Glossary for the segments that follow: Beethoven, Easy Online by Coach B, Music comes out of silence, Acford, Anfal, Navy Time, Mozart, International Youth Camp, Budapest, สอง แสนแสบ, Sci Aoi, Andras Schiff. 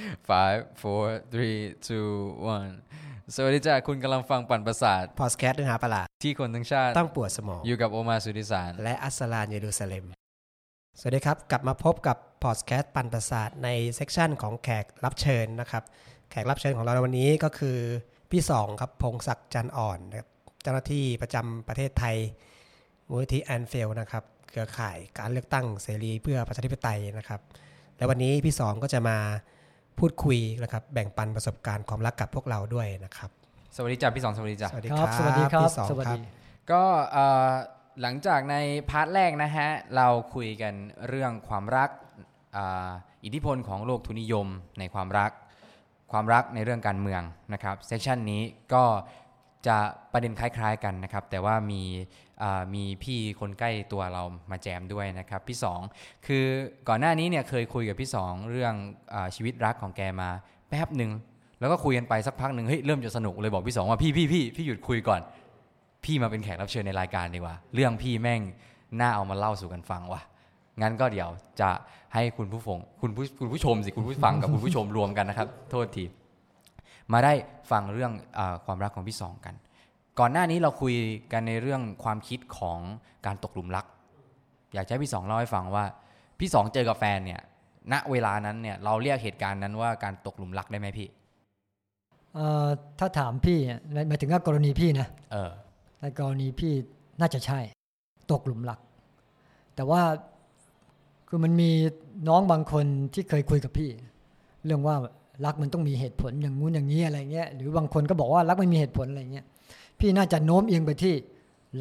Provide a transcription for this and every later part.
5 4 3 2 1สวัสดีจ้าคุณกำลังฟังปั่นประสาทพอดแคสต์เนื้อหาประหลาดที่คนทั้งชาติต้องปวดสมองอยู่กับโอมาสุธิสารและอัสลานเยรูซาเล็มสวัสดีครับกลับมาพบกับพอดแคสต์ปั่นประสาทในเซกชันของแขกรับเชิญนะครับแขกรับเชิญของเราในวันนี้ก็คือพี่สองครับพงศักดิ์จันอ่อนนะครับเจ้าหน้าที่ประจำประเทศไทยมูลนิธิแอนเฟลนะครับเครือข่ายการเลือกตั้งเสรีเพื่อประชาธิปไตยนะครับและวันนี้พี่สองก็จะมาพูดคุยนะครับแบ่งปันประสบการณ์ความรักกับพวกเราด้วยนะครับสวัสดีจ้าพี่สองสวัสดีจ้าสวัสดีครับสวัสดีครับพี่สองครับก็หลังจากในพาร์ทแรกนะฮะเราคุยกันเรื่องความรักอิทธิพลของโลกทุนนิยมในความรักในเรื่องการเมืองนะครับเซสชั่นนี้ก็จะประเด็นคล้ายๆกันนะครับแต่ว่ามีพี่คนใกล้ตัวเรามาแจมด้วยนะครับพี่สองคือก่อนหน้านี้เนี่ยเคยคุยกับพี่สองเรื่องชีวิตรักของแกมาแป๊บหนึ่งแล้วก็คุยกันไปสักพักหนึ่งเฮ้ยเริ่มจะสนุกเลยบอกพี่สองว่าพี่หยุดคุยก่อนพี่มาเป็นแขกรับเชิญในรายการดีกว่าเรื่องพี่แม่งน่าเอามาเล่าสู่กันฟังว่ะงั้นก็เดี๋ยวจะให้คุณผู้ฟังกับคุณผู้ชมรวมกันนะครับโทษทีมาได้ฟังเรื่องความรักของพี่สองกันก่อนหน้านี้เราคุยกันในเรื่องความคิดของการตกหลุมรักอยากให้พี่สองเล่าให้ฟังว่าพี่สองเจอกับแฟนเนี่ยณเวลานั้นเนี่ยเราเรียกเหตุการณ์นั้นว่าการตกหลุมรักได้ไหมพี่ถ้าถามพี่หมายถึงว่ากรณีพี่นะในกรณีพี่น่าจะใช่ตกหลุมรักแต่ว่าคือมันมีน้องบางคนที่เคยคุยกับพี่เรื่องว่ารักมันต้องมีเหตุผลอย่างงู้นอย่างนี้อะไรเงี้ยหรือบางคนก็บอกว่ารักไม่มีเหตุผลอะไรเงี้ยพี่น่าจะโน้มเอียงไปที่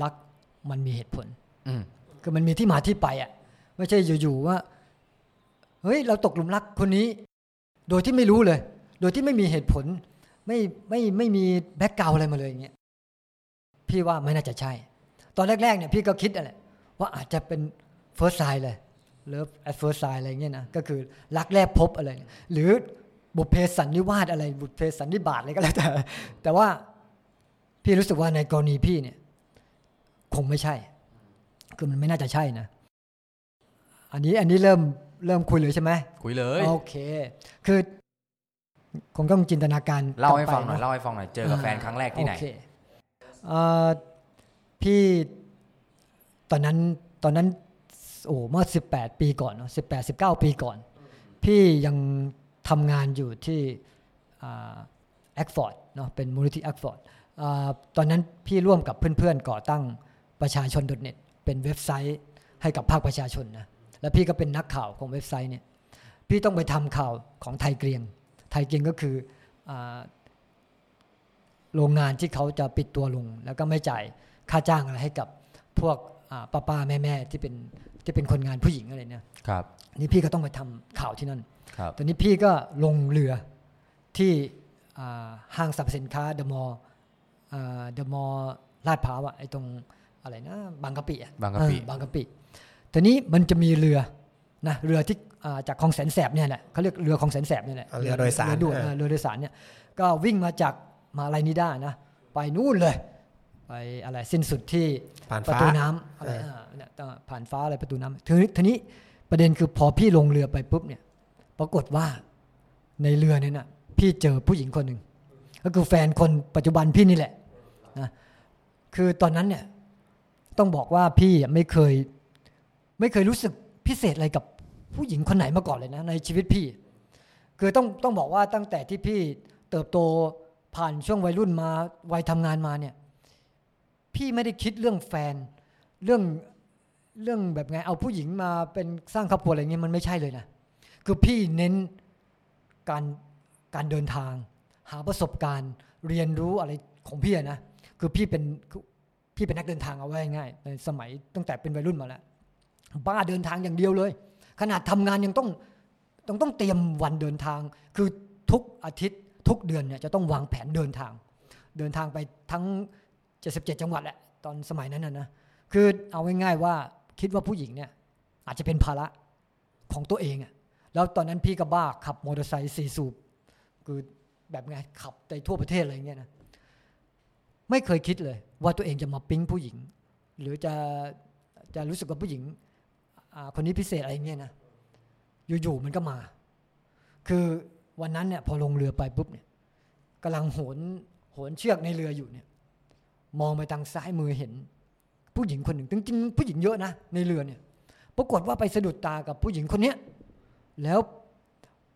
รักมันมีเหตุผลคือมันมีที่มาที่ไปอ่ะไม่ใช่อยู่ๆว่าเฮ้ยเราตกหลุมรักคนนี้โดยที่ไม่รู้เลยโดยที่ไม่มีเหตุผลไม่มีแบ็คกราวด์อะไรมาเลยอย่างเงี้ยพี่ว่าไม่น่าจะใช่ตอนแรกๆเนี่ยพี่ก็คิดอะไรว่าอาจจะเป็นเฟิร์สไซน์เลยเลิฟแอทเฟิร์สไซน์อะไรเงี้ยนะก็คือรักแรกพบอะไรหรือบุพเพสันนิวาสอะไรบุพเพสันนิบาตอะไรก็แล้วแต่ว่าพี่รู้สึกว่าในกรณีพี่เนี่ยคงไม่ใช่คือมันไม่น่าจะใช่นะอันนี้เริ่มคุยเลยใช่ไหมคุยเลยโอเคคือคงต้องจินตนาการเล่าให้ฟังหน่อยเจอกับแฟนครั้งแรกที่ไหนพี่ตอนนั้นโอ้เมื่อ18ปีก่อนเนาะ18-19ปีก่อนพี่ยังทำงานอยู่ที่แอคฟอร์ดเนาะเป็นมูลนิธิแอคฟอร์ดตอนนั้นพี่ร่วมกับเพื่อนๆก่อตั้งประชาชน .net เป็นเว็บไซต์ให้กับภาคประชาชนนะแล้วพี่ก็เป็นนักข่าวของเว็บไซต์เนี่ยพี่ต้องไปทำข่าวของไทยเกรียงก็คือโรงงานที่เขาจะปิดตัวลงแล้วก็ไม่จ่ายค่าจ้างอะไรให้กับพวกป้าๆแม่ๆที่เป็นคนงานผู้หญิงอะไรเนี่ยครับนี่พี่ก็ต้องไปทำข่าวที่นั่นครับตอนนี้พี่ก็ลงเรือที่ห้างสรรพสินค้าเดอะมอลล์ลาดพร้าวอะไอตรงอะไรนะบางกะปิตอนนี้มันจะมีเรือนะเรือที่จากคลองแสนแสบเนี่ยแหละเขาเรียกเรือคลองแสนแสบเนี่ยแหละเรือโดยสารเรือโดยสารเนี่ยก็วิ่งมาจากมหาลัยนิด้านะไปนู่นเลยไปอะไรสิ้นสุดที่ประตูน้ำอะไรเนี่ยผ่านฟ้าอะไรประตูน้ำทีนี้ประเด็นคือพอพี่ลงเรือไปปุ๊บเนี่ยปรากฏว่าในเรือเนี่ยนะพี่เจอผู้หญิงคนหนึ่งก็คือแฟนคนปัจจุบันพี่นี่แหละนะคือตอนนั้นเนี่ยต้องบอกว่าพี่ไม่เคยรู้สึกพิเศษอะไรกับผู้หญิงคนไหนมาก่อนเลยนะในชีวิตพี่คือต้องบอกว่าตั้งแต่ที่พี่เติบโตผ่านช่วงวัยรุ่นมาวัยทำงานมาเนี่ยพี่ไม่ได้คิดเรื่องแฟนเรื่องแบบไงเอาผู้หญิงมาเป็นสร้างครอบครัวอะไรเงี้ยมันไม่ใช่เลยนะคือพี่เน้นการเดินทางหาประสบการณ์เรียนรู้อะไรของพี่นะคือพี่เป็นนักเดินทางเอาไว้ง่ายในสมัยตั้งแต่เป็นวัยรุ่นมาแล้วบ้าเดินทางอย่างเดียวเลยขนาดทำงานยังต้องเตรียมวันเดินทางคือทุกอาทิตย์ทุกเดือนเนี่ยจะต้องวางแผนเดินทางไปทั้ง77จังหวัดแหละตอนสมัยนั้นนะคือเอาง่ายๆว่าคิดว่าผู้หญิงเนี่ยอาจจะเป็นภาระของตัวเองอะแล้วตอนนั้นพี่ก็บ้าขับมอเตอร์ไซค์4สูบคือแบบไงขับไปทั่วประเทศอะไรเงี้ยนะไม่เคยคิดเลยว่าตัวเองจะมาปิ๊งผู้หญิงหรือจะรู้สึกว่าผู้หญิงคนนี้พิเศษอะไรเงี้ยนะอยู่ๆมันก็มาคือ วันนั้นเนี่ยพอลงเรือไปปุ๊บเนี่ยกำลังโหนเชือกในเรืออยู่เนี่ยมองไปทางซ้ายมือเห็นผู้หญิงคนหนึ่งจริงๆผู้หญิงเยอะนะในเรือเนี่ยปรากฏว่าไปสะดุดตากับผู้หญิงคนนี้แล้ว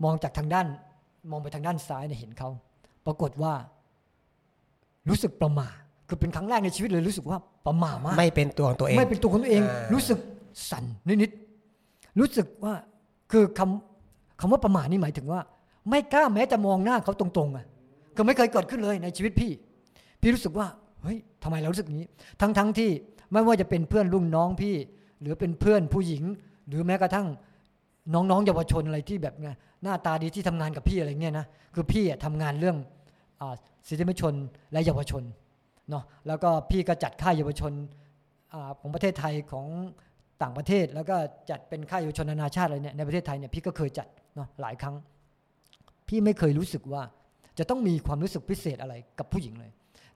มองไปทางด้านซ้ายเนี่ยเห็นเขาปรากฏว่ารู้สึกประหม่าคือเป็นครั้งแรกในชีวิตเลยรู้สึกว่าประหม่ามากไม่เป็นตัวของตัวเองไม่เป็นตัวของตัวเองรู้สึกสั่นนิดๆรู้สึกว่าคือคำว่าประหม่านี่หมายถึงว่าไม่กล้าแม้จะมองหน้าเขาตรงๆอ่ะคือไม่เคยเกิดขึ้นเลยในชีวิตพี่รู้สึกว่าเฮ้ยทำไมเรารู้สึกนี้ทั้งที่ไม่ว่าจะเป็นเพื่อนรุ่นน้องพี่หรือเป็นเพื่อนผู้หญิงหรือแม้กระทั่งน้องๆเยาวชนอะไรที่แบบไงหน้าตาดีที่ทำงานกับพี่อะไรเงี้ยนะคือพี่ทำงานเรื่องสิทธิมนุษยชนและเยาวชนเนาะแล้วก็พี่ก็จัดค่ายเยาวชนของประเทศไทยของต่างประเทศแล้วก็จัดเป็นค่ายเยาวชนนานาชาติอะไรเนี่ยในประเทศไทยเนี่ยพี่ก็เคยจัดเนาะหลายครั้งพี่ไม่เคยรู้สึกว่าจะต้องมีความรู้สึกพิเศษอะไรกับผู้หญิงเลย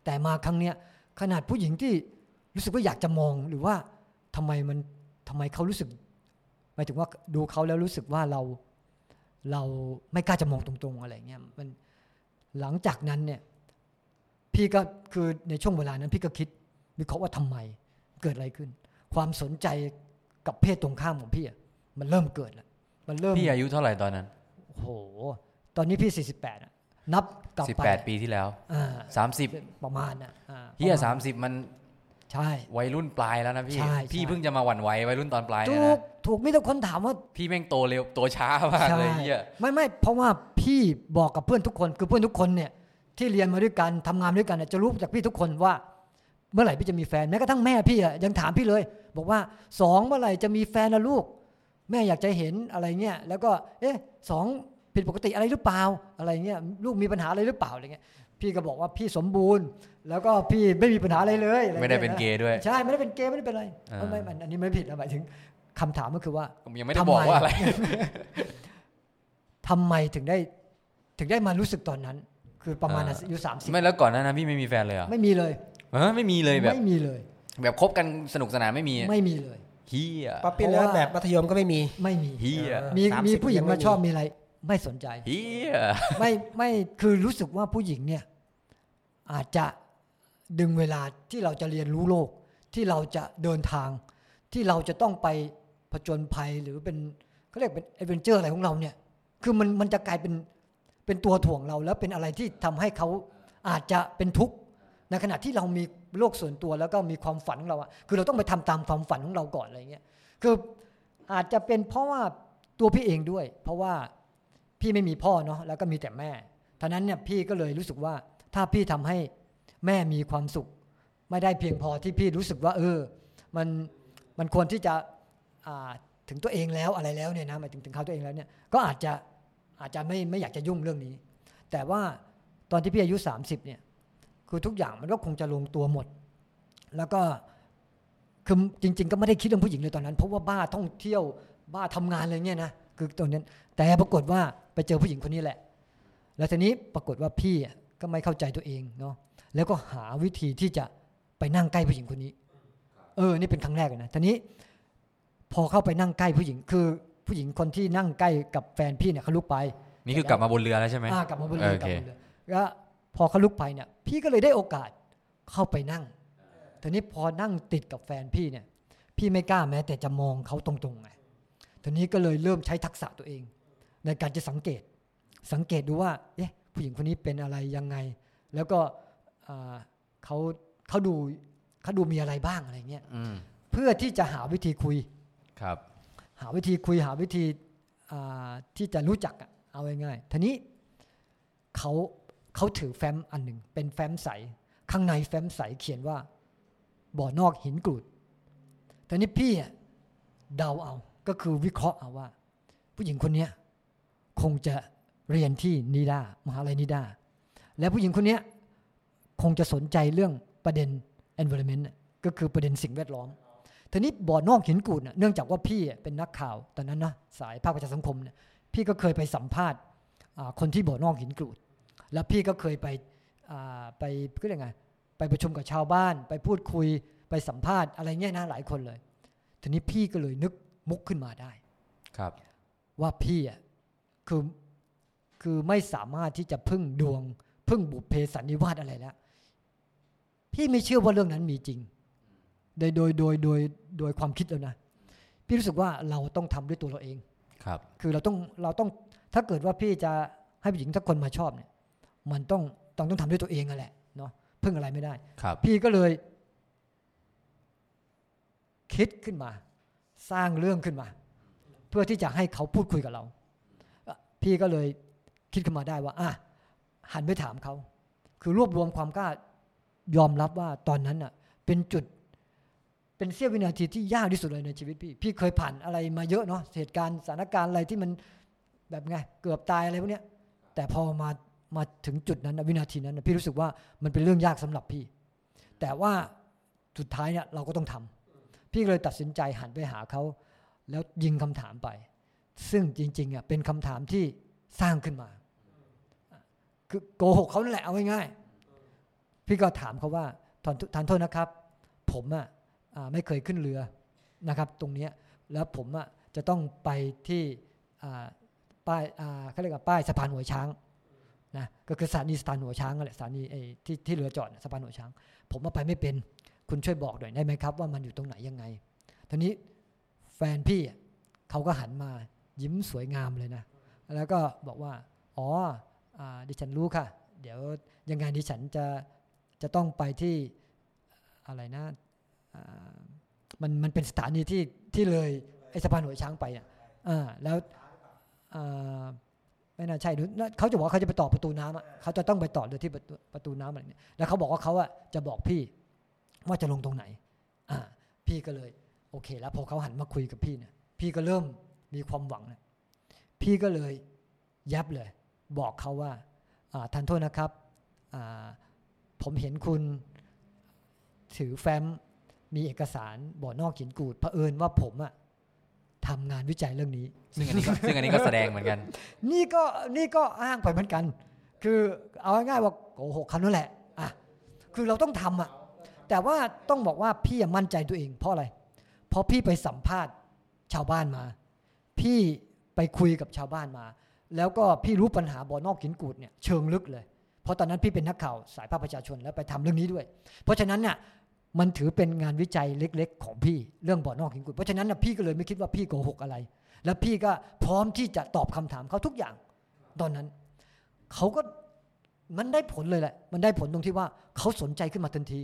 แต่มาครั้งเนี้ยขนาดผู้หญิงที่รู้สึกว่าอยากจะมองหรือว่าทำไมเขารู้สึกหมายถึงว่าดูเขาแล้วรู้สึกว่าเราไม่กล้าจะมองตรงๆอะไรเงี้ยมันหลังจากนั้นเนี่ยพี่ก็คือในช่วงเวลานั้นพี่ก็คิดวิเคราะห์ว่าทำไมเกิดอะไรขึ้นความสนใจกับเพศตรงข้ามของพี่มันเริ่มเกิดแล้วมันเริ่มพี่อายุเท่าไหร่ตอนนั้นโอ้โหตอนนี้พี่48อ่ะนับกลับไป18ปีที่แล้ว30ประมาณน่ะพี่30มันใช่วัยรุ่นปลายแล้วนะพี่เพิ่งจะมาหวั่นไหววัยรุ่นตอนปลายนะถูกมีแต่คนถามว่าพี่แม่งโตเร็วโตช้ามากเลยเหี้ยไม่เพราะว่าพี่บอกกับเพื่อนทุกคนคือเพื่อนทุกคนเนี่ยที่เรียนมาด้วยกันทำงานด้วยกันจะรู้จากพี่ทุกคนว่าเมื่อไหร่พี่จะมีแฟนแม้กระทั่งแม่พี่ยังถามพี่เลยบอกว่า2เมื่อไหร่จะมีแฟนล่ะลูกแม่อยากจะเห็นอะไรเงี้ยแล้วก็เอ๊ะ2ผิดปกติอะไรหรือเปล่าอะไรเงี้ยลูกมีปัญหาอะไรหรือเปล่าอะไรเงี้ยพี่ก็บอกว่าพี่สมบูรณ์แล้วก็พี่ไม่มีปัญหาอะไรเลยไม่ได้เป็นเกย์ด้วยใช่ไม่ได้เป็นเกย์ไม่ได้เป็นอะไรไม่มันอันนี้ไม่ผิดนะหมายถึงคำถามก็คือว่ายังไม่ได้บอกว่าอะไรทำไมถึงได้มารู้สึกตอนนั้นคือประมาณอายุ30ไม่แล้วก่อนนั้นนะพี่ไม่มีแฟนเลยเหรอไม่มีเลยไม่มีเลยแบบไม่มีเลยแบบคบกันสนุกสนานไม่มีเลยเฮียป๊อปปี้แล้วแบบมัธยมก็ไม่มีเฮียมีผู้หญิงมาชอบมีอะไรไม่สนใจเฮียไม่คือรู้สึกว่าผู้หญิงเนี่ยอาจจะดึงเวลาที่เราจะเรียนรู้โลกที่เราจะเดินทางที่เราจะต้องไปผจญภัยหรือเป็นเขาเรียกเป็นแอดเวนเจอร์อะไรของเราเนี่ยคือมันจะกลายเป็นตัวถ่วงเราแล้วเป็นอะไรที่ทำให้เขาอาจจะเป็นทุกข์ในขณะที่เรามีโลกส่วนตัวแล้วก็มีความฝันของเราอะคือเราต้องไปทำตามความฝันของเราก่อนอะไรเงี้ยคืออาจจะเป็นเพราะว่าตัวพี่เองด้วยเพราะว่าพี่ไม่มีพ่อเนาะแล้วก็มีแต่แม่ท่านั้นเนี่ยพี่ก็เลยรู้สึกว่าถ้าพี่ทำให้แม่มีความสุขไม่ได้เพียงพอที่พี่รู้สึกว่ามันควรที่จะถึงตัวเองแล้วอะไรแล้วเนี่ยนะหมายถึงเขาตัวเองแล้วเนี่ยก็อาจจะไม่อยากจะยุ่งเรื่องนี้แต่ว่าตอนที่พี่อายุ30เนี่ยคือทุกอย่างมันก็คงจะลงตัวหมดแล้วก็คือจริงๆก็ไม่ได้คิดเรื่องผู้หญิงเลยตอนนั้นเพราะว่าบ้าท่องเที่ยวบ้าทำงานอะไรเงี้ยนะคือตอนนั้นแต่ปรากฏว่าไปเจอผู้หญิงคนนี้แหละแล้วทีนี้ปรากฏว่าพี่ก็ไม่เข้าใจตัวเองเนาะแล้วก็หาวิธีที่จะไปนั่งใกล้ผู้หญิงคนนี้นี่เป็นครั้งแรกเลยนะทีนี้พอเข้าไปนั่งใกล้ผู้หญิงคือผู้หญิงคนที่นั่งใกล้กับแฟนพี่เนี่ยเขาลุกไปนี่คือกลับมาบนเรือแล้วใช่ไหมกลับมาบนเรือกลับบนเรือแล้วพอเขาลุกไปเนี่ยพี่ก็เลยได้โอกาสเข้าไปนั่งทีนี้พอนั่งติดกับแฟนพี่เนี่ยพี่ไม่กล้าแม้แต่จะมองเขาตรงๆไงทีนี้ก็เลยเริ่มใช้ทักษะตัวเองในการจะสังเกตดูว่าเอ๊ะผู้หญิงคนนี้เป็นอะไรยังไงแล้วก็เขาดูมีอะไรบ้างอะไรเงี้ยเพื่อที่จะหาวิธีคุยครับหาวิธีคุยหาวิธีที่จะรู้จักเอาง่ายๆทีนี้เขาถือแฟ้มอันหนึ่งเป็นแฟ้มใสข้างในแฟ้มใสเขียนว่าบ่อนอกหินกรูดทีนี้พี่เดาเอาก็คือวิเคราะห์เอาว่าผู้หญิงคนนี้คงจะเรียนที่นิด้ามหาวิทยาลัยนิด้าและผู้หญิงคนนี้คงจะสนใจเรื่องประเด็น environment ก็คือประเด็นสิ่งแวดล้อมทีนี้บ่อนอกหินกูดเนื่องจากว่าพี่เป็นนักข่าวตอนนั้นนะสายภาคประชาสังคมเนี่ยพี่ก็เคยไปสัมภาษณ์คนที่บ่อนอกหินกูดแล้วพี่ก็เคยไปก็ยังไงไปประชุมกับชาวบ้านไปพูดคุยไปสัมภาษณ์อะไรเงี้ยนะหลายคนเลยทีนี้พี่ก็เลยนึกมุกขึ้นมาได้ครับว่าพี่คือ คือไม่สามารถที่จะพึ่งดวงพึ่งบุพเพสันนิวาสอะไรแล้วพี่ไม่เชื่อว่าเรื่องนั้นมีจริงโดยความคิดแล้วนะพี่รู้สึกว่าเราต้องทำด้วยตัวเราเองครับคือเราต้องถ้าเกิดว่าพี่จะให้ผู้หญิงสักคนมาชอบเนี่ยมันต้องทำด้วยตัวเองนั่นแหละเนาะพึ่งอะไรไม่ได้พี่ก็เลยคิดขึ้นมาสร้างเรื่องขึ้นมาเพื่อที่จะให้เขาพูดคุยกับเราพี่ก็เลยคิดขึ้นมาได้ว่าอ่ะหันไปถามเขาคือรวบรวมความกล้ายอมรับว่าตอนนั้นน่ะเป็นจุดเป็นเสี้ยววินาทีที่ยากที่สุดเลยในชีวิตพี่เคยผ่านอะไรมาเยอะเนาะเหตุการณ์สถานการณ์อะไรที่มันแบบไงเกือบตายอะไรพวกเนี้ยแต่พอมาถึงจุดนั้นวินาทีนั้นพี่รู้สึกว่ามันเป็นเรื่องยากสำหรับพี่แต่ว่าสุดท้ายเนี่ยเราก็ต้องทำพี่เลยตัดสินใจหันไปหาเขาแล้วยิงคำถามไปซึ่งจริงๆอ่ะเป็นคำถามที่สร้างขึ้นมาคือโกหกเขานั่นแหละเอาง่ายๆพี่ก็ถามเขาว่าทานโทษนะครับผมอ่ะไม่เคยขึ้นเรือนะครับตรงนี้แล้วผมอ่ะจะต้องไปที่ป้ายเขาเรียกว่าป้ายสะพานหัวช้างนะก็คือสถานีหัวช้างนั่นแหละสถานีที่เรือจอดสะพานหัวช้างผมว่าไปไม่เป็นคุณช่วยบอกหน่อยได้ไหมครับว่ามันอยู่ตรงไหนยังไงทีนี้แฟนพี่เขาก็หันมายิ้มสวยงามเลยนะแล้วก็บอกว่าอ๋อดิฉันรู้ค่ะเดี๋ยวยังไงดิฉันจะต้องไปที่อะไรนะมันเป็นสถานีที่เลยไอ้สะพานหัวช้างไปอ่ะแล้วไม่น่าใช่หรือเขาจะบอกว่าเขาจะไปต่อประตูน้ำอ่ะเขาจะต้องไปต่อเรือที่ประตูน้ำอะไรเนี่ยแล้วเขาบอกว่าเขาอ่ะจะบอกพี่ว่าจะลงตรงไหนพี่ก็เลยโอเคแล้วพอเขาหันมาคุยกับพี่เนี่ยพี่ก็เริ่มมีความหวังนะพี่ก็เลยยับเลยบอกเขาว่าทานโทษนะครับผมเห็นคุณถือแฟ้มมีเอกสารบ่อนอกหินกูดเผอิญว่าผมอ่ะทำงานวิจัยเรื่องนี้ซึ่งอันนี้ก็แสดงเหมือนกันนี่ก็อ้างไปเหมือนกันคือเอาง่ายๆว่าโกหกคำนั่นแหละคือเราต้องทำอ่ะแต่ว่าต้องบอกว่าพี่มั่นใจตัวเองเพราะอะไรเพราะพี่ไปสัมภาษณ์ชาวบ้านมาพี่ไปคุยกับชาวบ้านมาแล้วก็พี่รู้ปัญหาบ่อนอกหินกูดเนี่ยเชิงลึกเลยเพราะตอนนั้นพี่เป็นนักข่าวสายภาคประชาชนแล้วไปทำเรื่องนี้ด้วยเพราะฉะนั้นเนี่ยมันถือเป็นงานวิจัยเล็กๆของพี่เรื่องบ่อนอกหินกูดเพราะฉะนั้นนะพี่ก็เลยไม่คิดว่าพี่โกหกอะไรแล้วพี่ก็พร้อมที่จะตอบคำถามเขาทุกอย่างตอนนั้นเขาก็มันได้ผลเลยแหละมันได้ผลตรงที่ว่าเขาสนใจขึ้นมาทันที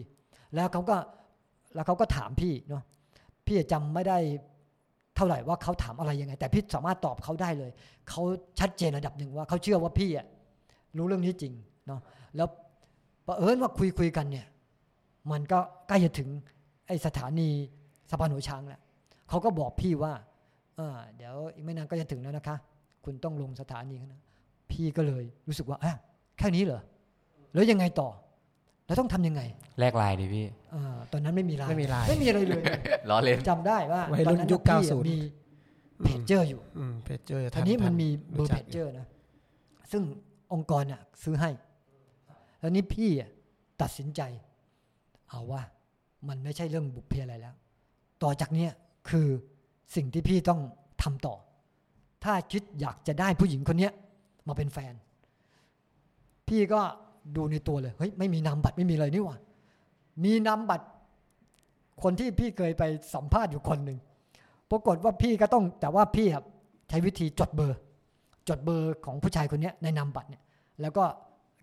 แล้วเขาก็ถามพี่เนาะพี่จำไม่ได้เท่าไหร่ว่าเขาถามอะไรยังไงแต่พี่สามารถตอบเขาได้เลยเขาชัดเจนระดับหนึ่งว่าเขาเชื่อว่าพี่อ่ะรู้เรื่องนี้จริงเนาะแล้วเผอิญว่าคุยกันเนี่ยมันก็ใกล้จะถึงไอ้สถานีสะพานหัวช้างแล้วเขาก็บอกพี่ว่าเดี๋ยวอีกไม่นานก็จะถึงแล้วนะคะคุณต้องลงสถานีนะพี่ก็เลยรู้สึกว่าแค่นี้เหรอแล้วยังไงต่อแล้วต้องทำยังไงแลกไลน์ดิพี่ตอนนั้นไม่มีไลน์ไม่มีอะไรเลย ล้อเล่นจำได้ว่าตอนนั้นยุค 90 มีเพจเจอร์อยู่เพจเจอร์ทีนี้มันมีเบอร์เพจเจอร์นะซึ่งองค์กรน่ะซื้อให้แล้วนี้พี่ตัดสินใจเอาว่ามันไม่ใช่เรื่องบุพเพอะไรแล้วต่อจากเนี้ยคือสิ่งที่พี่ต้องทำต่อถ้าคิดอยากจะได้ผู้หญิงคนเนี้ยมาเป็นแฟนพี่ก็ดูในตัวเลยเฮ้ยไม่มีนามบัตรไม่มีอะไรนี่หว่ามีนามบัตรคนที่พี่เคยไปสัมภาษณ์อยู่คนหนึ่งปรากฏว่าพี่ก็ต้องแต่ว่าพี่ครับใช้วิธีจดเบอร์ของผู้ชายคนนี้ในนามบัตรเนี่ยแล้วก็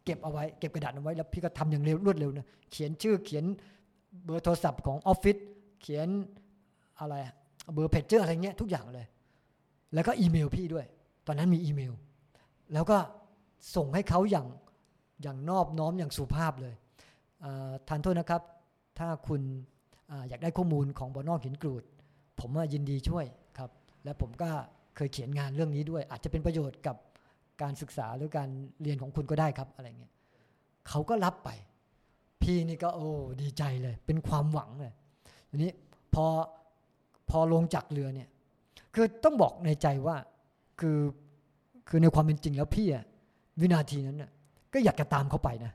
เก็บเอาไว้เก็บกระดาษเอาไว้แล้วพี่ก็ทำอย่างรวดเร็วนะเขียนชื่อเขียนเบอร์โทรศัพท์ของออฟฟิศเขียนอะไรเบอร์เพจเจอร์อะไรเงี้ยทุกอย่างเลยแล้วก็อีเมลพี่ด้วยตอนนั้นมีอีเมลแล้วก็ส่งให้เขาอย่างนอบน้อมอย่างสุภาพเลยทานโทษนะครับถ้าคุณอยากได้ข้อมูลของบ่อนอกหินกูดผมยินดีช่วยครับและผมก็เคยเขียนงานเรื่องนี้ด้วยอาจจะเป็นประโยชน์กับการศึกษาหรือการเรียนของคุณก็ได้ครับอะไรเงี้ยเขาก็รับไปพี่นี่ก็โอ้ดีใจเลยเป็นความหวังเลยทีนี้พอลงจากเรือเนี่ยคือต้องบอกในใจว่าคือในความเป็นจริงแล้วพี่วินาทีนั้นเนี่ยก็อยากจะตามเขาไปนะ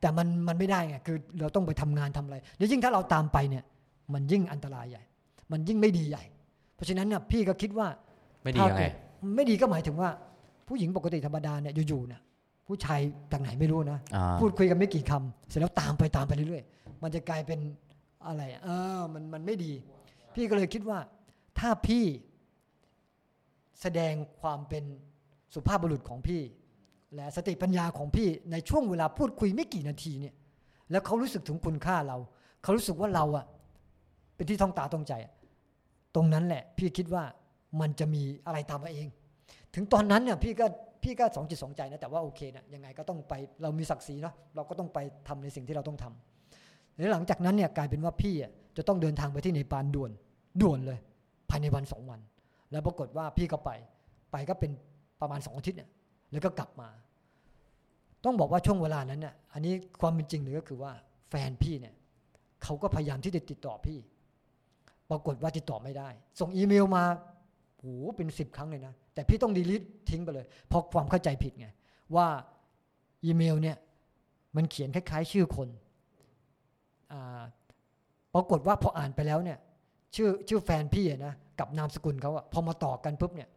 แต่มันไม่ได้ไงคือเราต้องไปทำงานทำอะไรเดี๋ยวยิ่งถ้าเราตามไปเนี่ยมันยิ่งอันตรายใหญ่มันยิ่งไม่ดีใหญ่เพราะฉะนั้นน่ะพี่ก็คิดว่าไม่ดียังไงไม่ดีก็หมายถึงว่า ผู้หญิงปกติธรรมดาเนี่ยอยู่ๆเนี่ยผู้ชายต่างไหนไม่รู้นะพูดคุยกันไม่กี่คำเสร็จแล้วตามไปเรื่อยๆมันจะกลายเป็นอะไรมันไม่ดีพี่ก็เลยคิดว่าถ้าพี่แสดงความเป็นสุภาพบุรุษของพี่และสติปัญญาของพี่ในช่วงเวลาพูดคุยไม่กี่นาทีเนี่ยแล้วเขารู้สึกถึงคุณค่าเราเขารู้สึกว่าเราอะเป็นที่ท่องตาต้องใจตรงนั้นแหละพี่คิดว่ามันจะมีอะไรตามมาเองถึงตอนนั้นเนี่ยพี่ก็สองจิตสองใจนะแต่ว่าโอเคนะยังไงก็ต้องไปเรามีศักดิ์ศรีเนาะเราก็ต้องไปทำในสิ่งที่เราต้องทำและหลังจากนั้นเนี่ยกลายเป็นว่าพี่อะจะต้องเดินทางไปที่เนปาลด่วนเลยภายในวันสองวันแล้วปรากฏว่าพี่ก็ไปก็เป็นประมาณ2 อาทิตย์เนี่ยแล้วก็กลับมาต้องบอกว่าช่วงเวลานั้นเนี่ยอันนี้ความเป็นจริงเลยก็คือว่าแฟนพี่เนี่ยเขาก็พยายามที่จะติดต่อพี่ปรากฏว่าติดต่อไม่ได้ส่งอีเมลมาโหเป็น10 ครั้งเลยนะแต่พี่ต้องดีลิททิ้งไปเลยเพราะความเข้าใจผิดไงว่าอีเมลเนี่ยมันเขียนคล้ายๆชื่อคนปรากฏว่าพออ่านไปแล้วเนี่ยชื่อแฟนพี่นะกับนามสกุลเขาอะพอมาต่อกันปุ๊บเนี่ย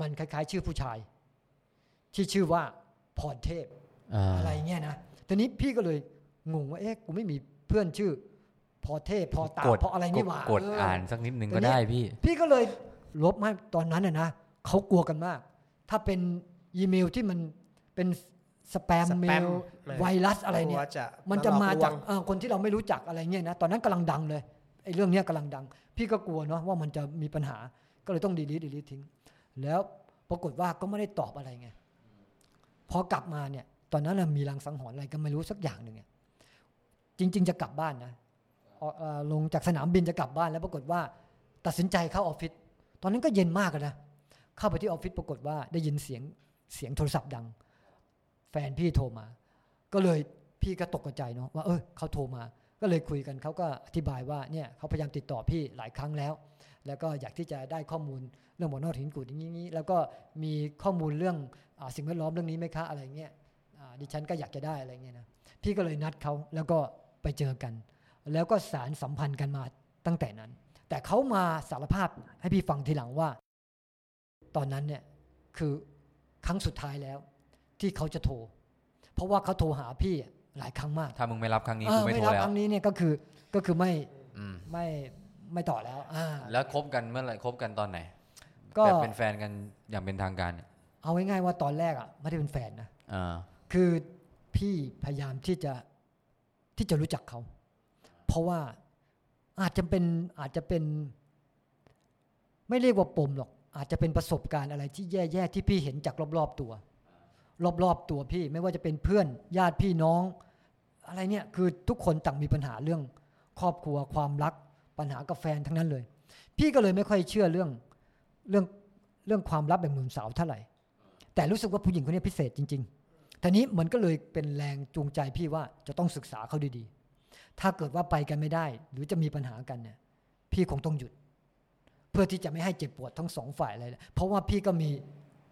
มันคล้ายๆชื่อผู้ชายที่ชื่อว่าพรเทพ อะไรเงี้ยนะทีนี้พี่ก็เลยงงว่าเอ๊ะกูไม่มีเพื่อนชื่อพรเทพพอตาพออะไรนี่หว่ากดอ่านสักนิดนึงก็ได้พี่ก็เลยลบให้ตอนนั้นน่ะนะเขากลัวกันมากถ้าเป็นอีเมลที่มันเป็นสแปมเมลไวรัสอะไรเนี่ยมันจะมาจากคนที่เราไม่รู้จักอะไรเงี้ยนะตอนนั้นกำลังดังเลยไอ้เรื่องเนี้ยกำลังดังพี่ก็กลัวเนาะว่ามันจะมีปัญหาก็เลยต้องดีลีททิ้งแล้วปรากฏว่าก็ไม่ได้ตอบอะไรไงพอกลับมาเนี่ยตอนนั้นเรามีรางสังหรณ์อะไรก็ไม่รู้สักอย่างหนึ่งเนี่ยจริงๆจะกลับบ้านนะลงจากสนามบินจะกลับบ้านแล้วปรากฏว่าตัดสินใจเข้าออฟฟิศตอนนั้นก็เย็นมากนะเข้าไปที่ออฟฟิศปรากฏว่าได้ยินเสียงโทรศัพท์ดังแฟนพี่โทรมาก็เลยพี่ก็ตกใจเนาะว่าเขาโทรมาก็เลยคุยกันเขาก็อธิบายว่าเนี่ยเขาพยายามติดต่อพี่หลายครั้งแล้วก็อยากที่จะได้ข้อมูลเรื่องบ่อนนอกหินกูดอย่างนี้แล้วก็มีข้อมูลเรื่องสิ่งแวดล้อมเรื่องนี้ไหมคะอะไรเงี้ยดิฉันก็อยากจะได้อะไรเงี้ยนะพี่ก็เลยนัดเขาแล้วก็ไปเจอกันแล้วก็สารสัมพันธ์กันมาตั้งแต่นั้นแต่เขามาสารภาพให้พี่ฟังทีหลังว่าตอนนั้นเนี่ยคือครั้งสุดท้ายแล้วที่เขาจะโทรเพราะว่าเขาโทรหาพี่หลายครั้งมากถ้ามึงไม่รับครั้งนี้กูไม่โทรแล้วครั้งนี้เนี่ยก็คือไม่ต่อแล้วแล้วคบกันเมื่อไหร่คบกันตอนไหนก็เป็นแฟนกันอย่างเป็นทางการเอาง่ายๆว่าตอนแรกอ่ะไม่ได้เป็นแฟนนะคือพี่พยายามที่จะรู้จักเขาเพราะว่าอาจจะเป็นไม่เรียกว่าปมหรอกอาจจะเป็นประสบการณ์อะไรที่แย่ๆที่พี่เห็นจากรอบๆตัวพี่ไม่ว่าจะเป็นเพื่อนญาติพี่น้องอะไรเนี่ยคือทุกคนต่างมีปัญหาเรื่องครอบครัวความรักปัญหากับแฟนทั้งนั้นเลยพี่ก็เลยไม่ค่อยเชื่อเรื่องความลับแบบหนุ่มสาวเท่าไหร่แต่รู้สึกว่าผู้หญิงคนนี้พิเศษจริงๆทีนี้มันก็เลยเป็นแรงจูงใจพี่ว่าจะต้องศึกษาเขาดีๆถ้าเกิดว่าไปกันไม่ได้หรือจะมีปัญหากันเนี่ยพี่คงต้องหยุดเพื่อที่จะไม่ให้เจ็บปวดทั้งสองฝ่ายเลยเพราะว่าพี่ก็มี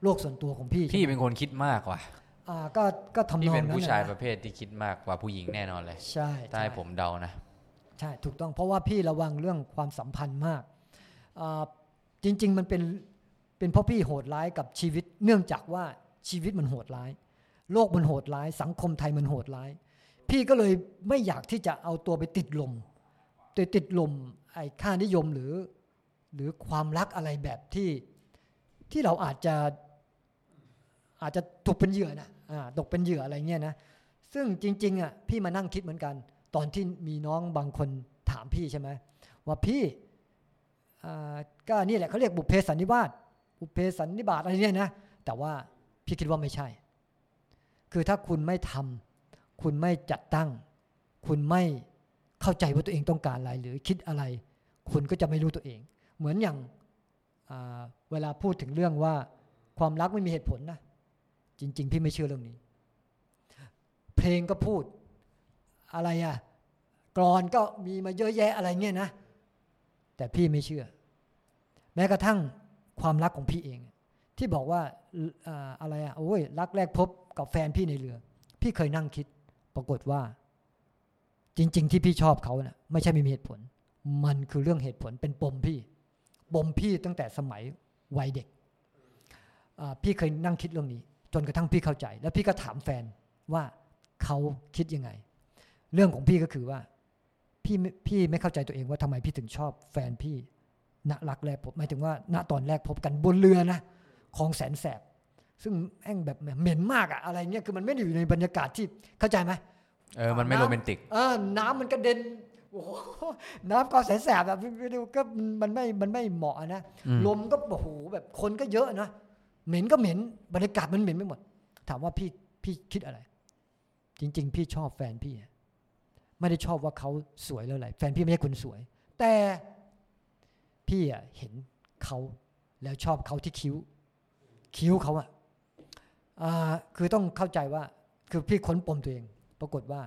โลกส่วนตัวของพี่เป็นคนคิดมากว่ะก็ทำนองนั้นพี่เป็นผู้ชายประเภทที่คิดมากกว่าผู้หญิงแน่นอนเลยใช่ถ้าให้ผมเดานะใช่ถูกต้องเพราะว่าพี่ระวังเรื่องความสัมพันธ์มากจริงๆมันเป็นเพราะพี่โหดร้ายกับชีวิตเนื่องจากว่าชีวิตมันโหดร้ายโลกมันโหดร้ายสังคมไทยมันโหดร้ายพี่ก็เลยไม่อยากที่จะเอาตัวไปติดลมไอ้ค่านิยมหรือความรักอะไรแบบที่เราอาจจะตกเป็นเหยื่อนะตกเป็นเหยื่ออะไรเงี้ยนะซึ่งจริงๆอ่ะพี่มานั่งคิดเหมือนกันตอนที่มีน้องบางคนถามพี่ใช่ไหมว่าพี่ก็นี่แหละเขาเรียกบุพเพสันนิบาตอะไรเนี่ยนะแต่ว่าพี่คิดว่าไม่ใช่คือถ้าคุณไม่ทำคุณไม่จัดตั้งคุณไม่เข้าใจว่าตัวเองต้องการอะไรหรือคิดอะไรคุณก็จะไม่รู้ตัวเองเหมือนอย่างเวลาพูดถึงเรื่องว่าความรักไม่มีเหตุผลนะจริงๆพี่ไม่เชื่อเรื่องนี้เพลงก็พูดอะไรกลอนก็มีมาเยอะแยะอะไรเงี้ยนะแต่พี่ไม่เชื่อแม้กระทั่งความรักของพี่เองที่บอกว่าอะไรโอ้ยรักแรกพบกับแฟนพี่ในเรือพี่เคยนั่งคิดปรากฏว่าจริงๆที่พี่ชอบเขานะไม่ใช่ไม่มีเหตุผลมันคือเรื่องเหตุผลเป็นปมพี่ตั้งแต่สมัยวัยเด็ก พี่เคยนั่งคิดเรื่องนี้จนกระทั่งพี่เข้าใจแล้วพี่ก็ถามแฟนว่าเขาคิดยังไงเรื่องของพี่ก็คือว่าพี่ไม่เข้าใจตัวเองว่าทำไมพี่ถึงชอบแฟนพี่ณรักแรกพบหมายถึงว่าณตอนแรกพบกันบนเรือนะของแสนแสบซึ่งแองแบบเหม็นมากอะอะไรเนี่ยคือมันไม่ได้อยู่ในบรรยากาศที่เข้าใจไหมมันไม่โรแมนติกน้ำมันกระเด็นโอ้โหน้ำก็แสนแสบแบบก็มันไม่เหมาะนะลมก็โอ้โหแบบคนก็เยอะนะเหม็นก็เหม็นบรรยากาศมันเหม็นไม่หมดถามว่าพี่คิดอะไรจริงๆพี่ชอบแฟนพี่ไม่ได้ชอบว่าเขาสวยแล้วอะไรแฟนพี่ไม่ใช่คนสวยแต่พี่อะเห็นเขาแล้วชอบเขาที่คิ้วเขาอะคือต้องเข้าใจว่าคือพี่ค้นปมตัวเองปรากฏว่า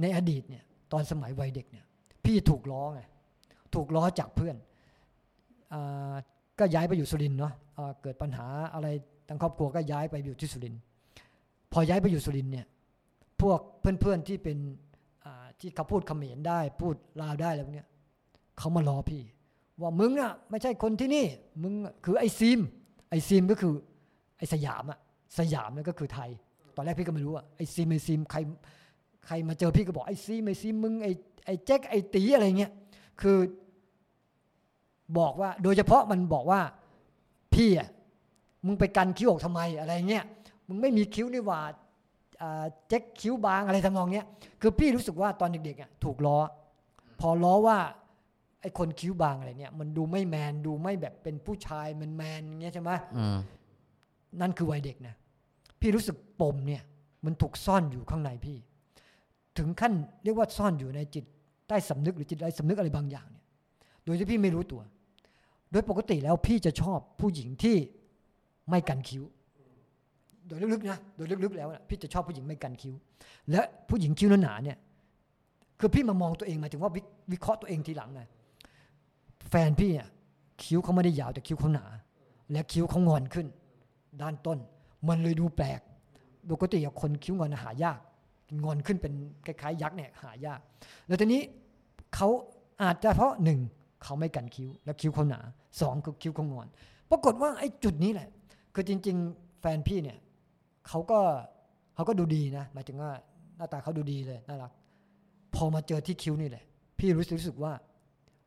ในอดีตเนี่ยตอนสมัยวัยเด็กเนี่ยพี่ถูกล้อไงถูกล้อจากเพื่อนก็ย้ายไปอยู่สุรินทร์เนาะเกิดปัญหาอะไรทางครอบครัวก็ย้ายไปอยู่ที่สุรินทร์พอย้ายไปอยู่สุรินทร์เนี่ยพวกเพื่อนๆที่เป็นที่เขาพูดเขมรได้พูดลาวได้อะไรพวกเนี้ยเขามาล้อพี่ว่ามึงน่ะไม่ใช่คนที่นี่มึงคือไอซีมก็คือไอสยามอะสยามนั่นก็คือไทยตอนแรกพี่ก็ไม่รู้อะไอซีมใครมาเจอพี่ก็บอกไอซีมมึงไอแจ็คไอตีอะไรเงี้ยคือบอกว่าโดยเฉพาะมันบอกว่าพี่อะมึงไปกันคิ้วออกทำไมอะไรเงี้ยมึงไม่มีคิ้วนี่หว่าแจ็คคิ้วบางอะไรทำนองเนี้ยคือพี่รู้สึกว่าตอนเด็กๆอะถูกล้อพอล้อว่าไอคนคิ้วบางอะไรเนี่ยมันดูไม่แมนดูไม่แบบเป็นผู้ชายมันแมนเงี้ยใช่ไหมนั่นคือวัยเด็กนะพี่รู้สึกปมเนี่ยมันถูกซ่อนอยู่ข้างในพี่ถึงขั้นเรียกว่าซ่อนอยู่ในจิตใต้สำนึกหรือจิตใต้สำนึกอะไรบางอย่างเนี่ยโดยที่พี่ไม่รู้ตัวโดยปกติแล้วพี่จะชอบผู้หญิงที่ไม่กันคิ้วโดยลึกๆนะโดยลึกๆแล้วนะพี่จะชอบผู้หญิงไม่กันคิ้วและผู้หญิงคิ้วหนาๆเนี่ยคือพี่มามองตัวเองหมายถึงว่าวิเคราะห์ตัวเองทีหลังไงแฟนพี่เนี่ยคิ้วเขาไม่ได้ยาวแต่คิ้วเขาหนาและคิ้วเขางอนขึ้นด้านต้นมันเลยดูแปลกปกติคนคิ้วงอนหายากงอนขึ้นเป็นคล้ายๆยักษ์เนี่ยหายากแล้วทีนี้เขาอาจจะเพราะหนึ่งเขาไม่กันคิ้วและคิ้วเขาหนาสองคือคิ้วเขางอนปรากฏว่าไอ้จุดนี้แหละคือจริงๆแฟนพี่เนี่ยเขาก็ดูดีนะหมายถึงว่าหน้าตาเขาดูดีเลยน่ารักพอมาเจอที่คิ้วนี่แหละพี่รู้สึกว่า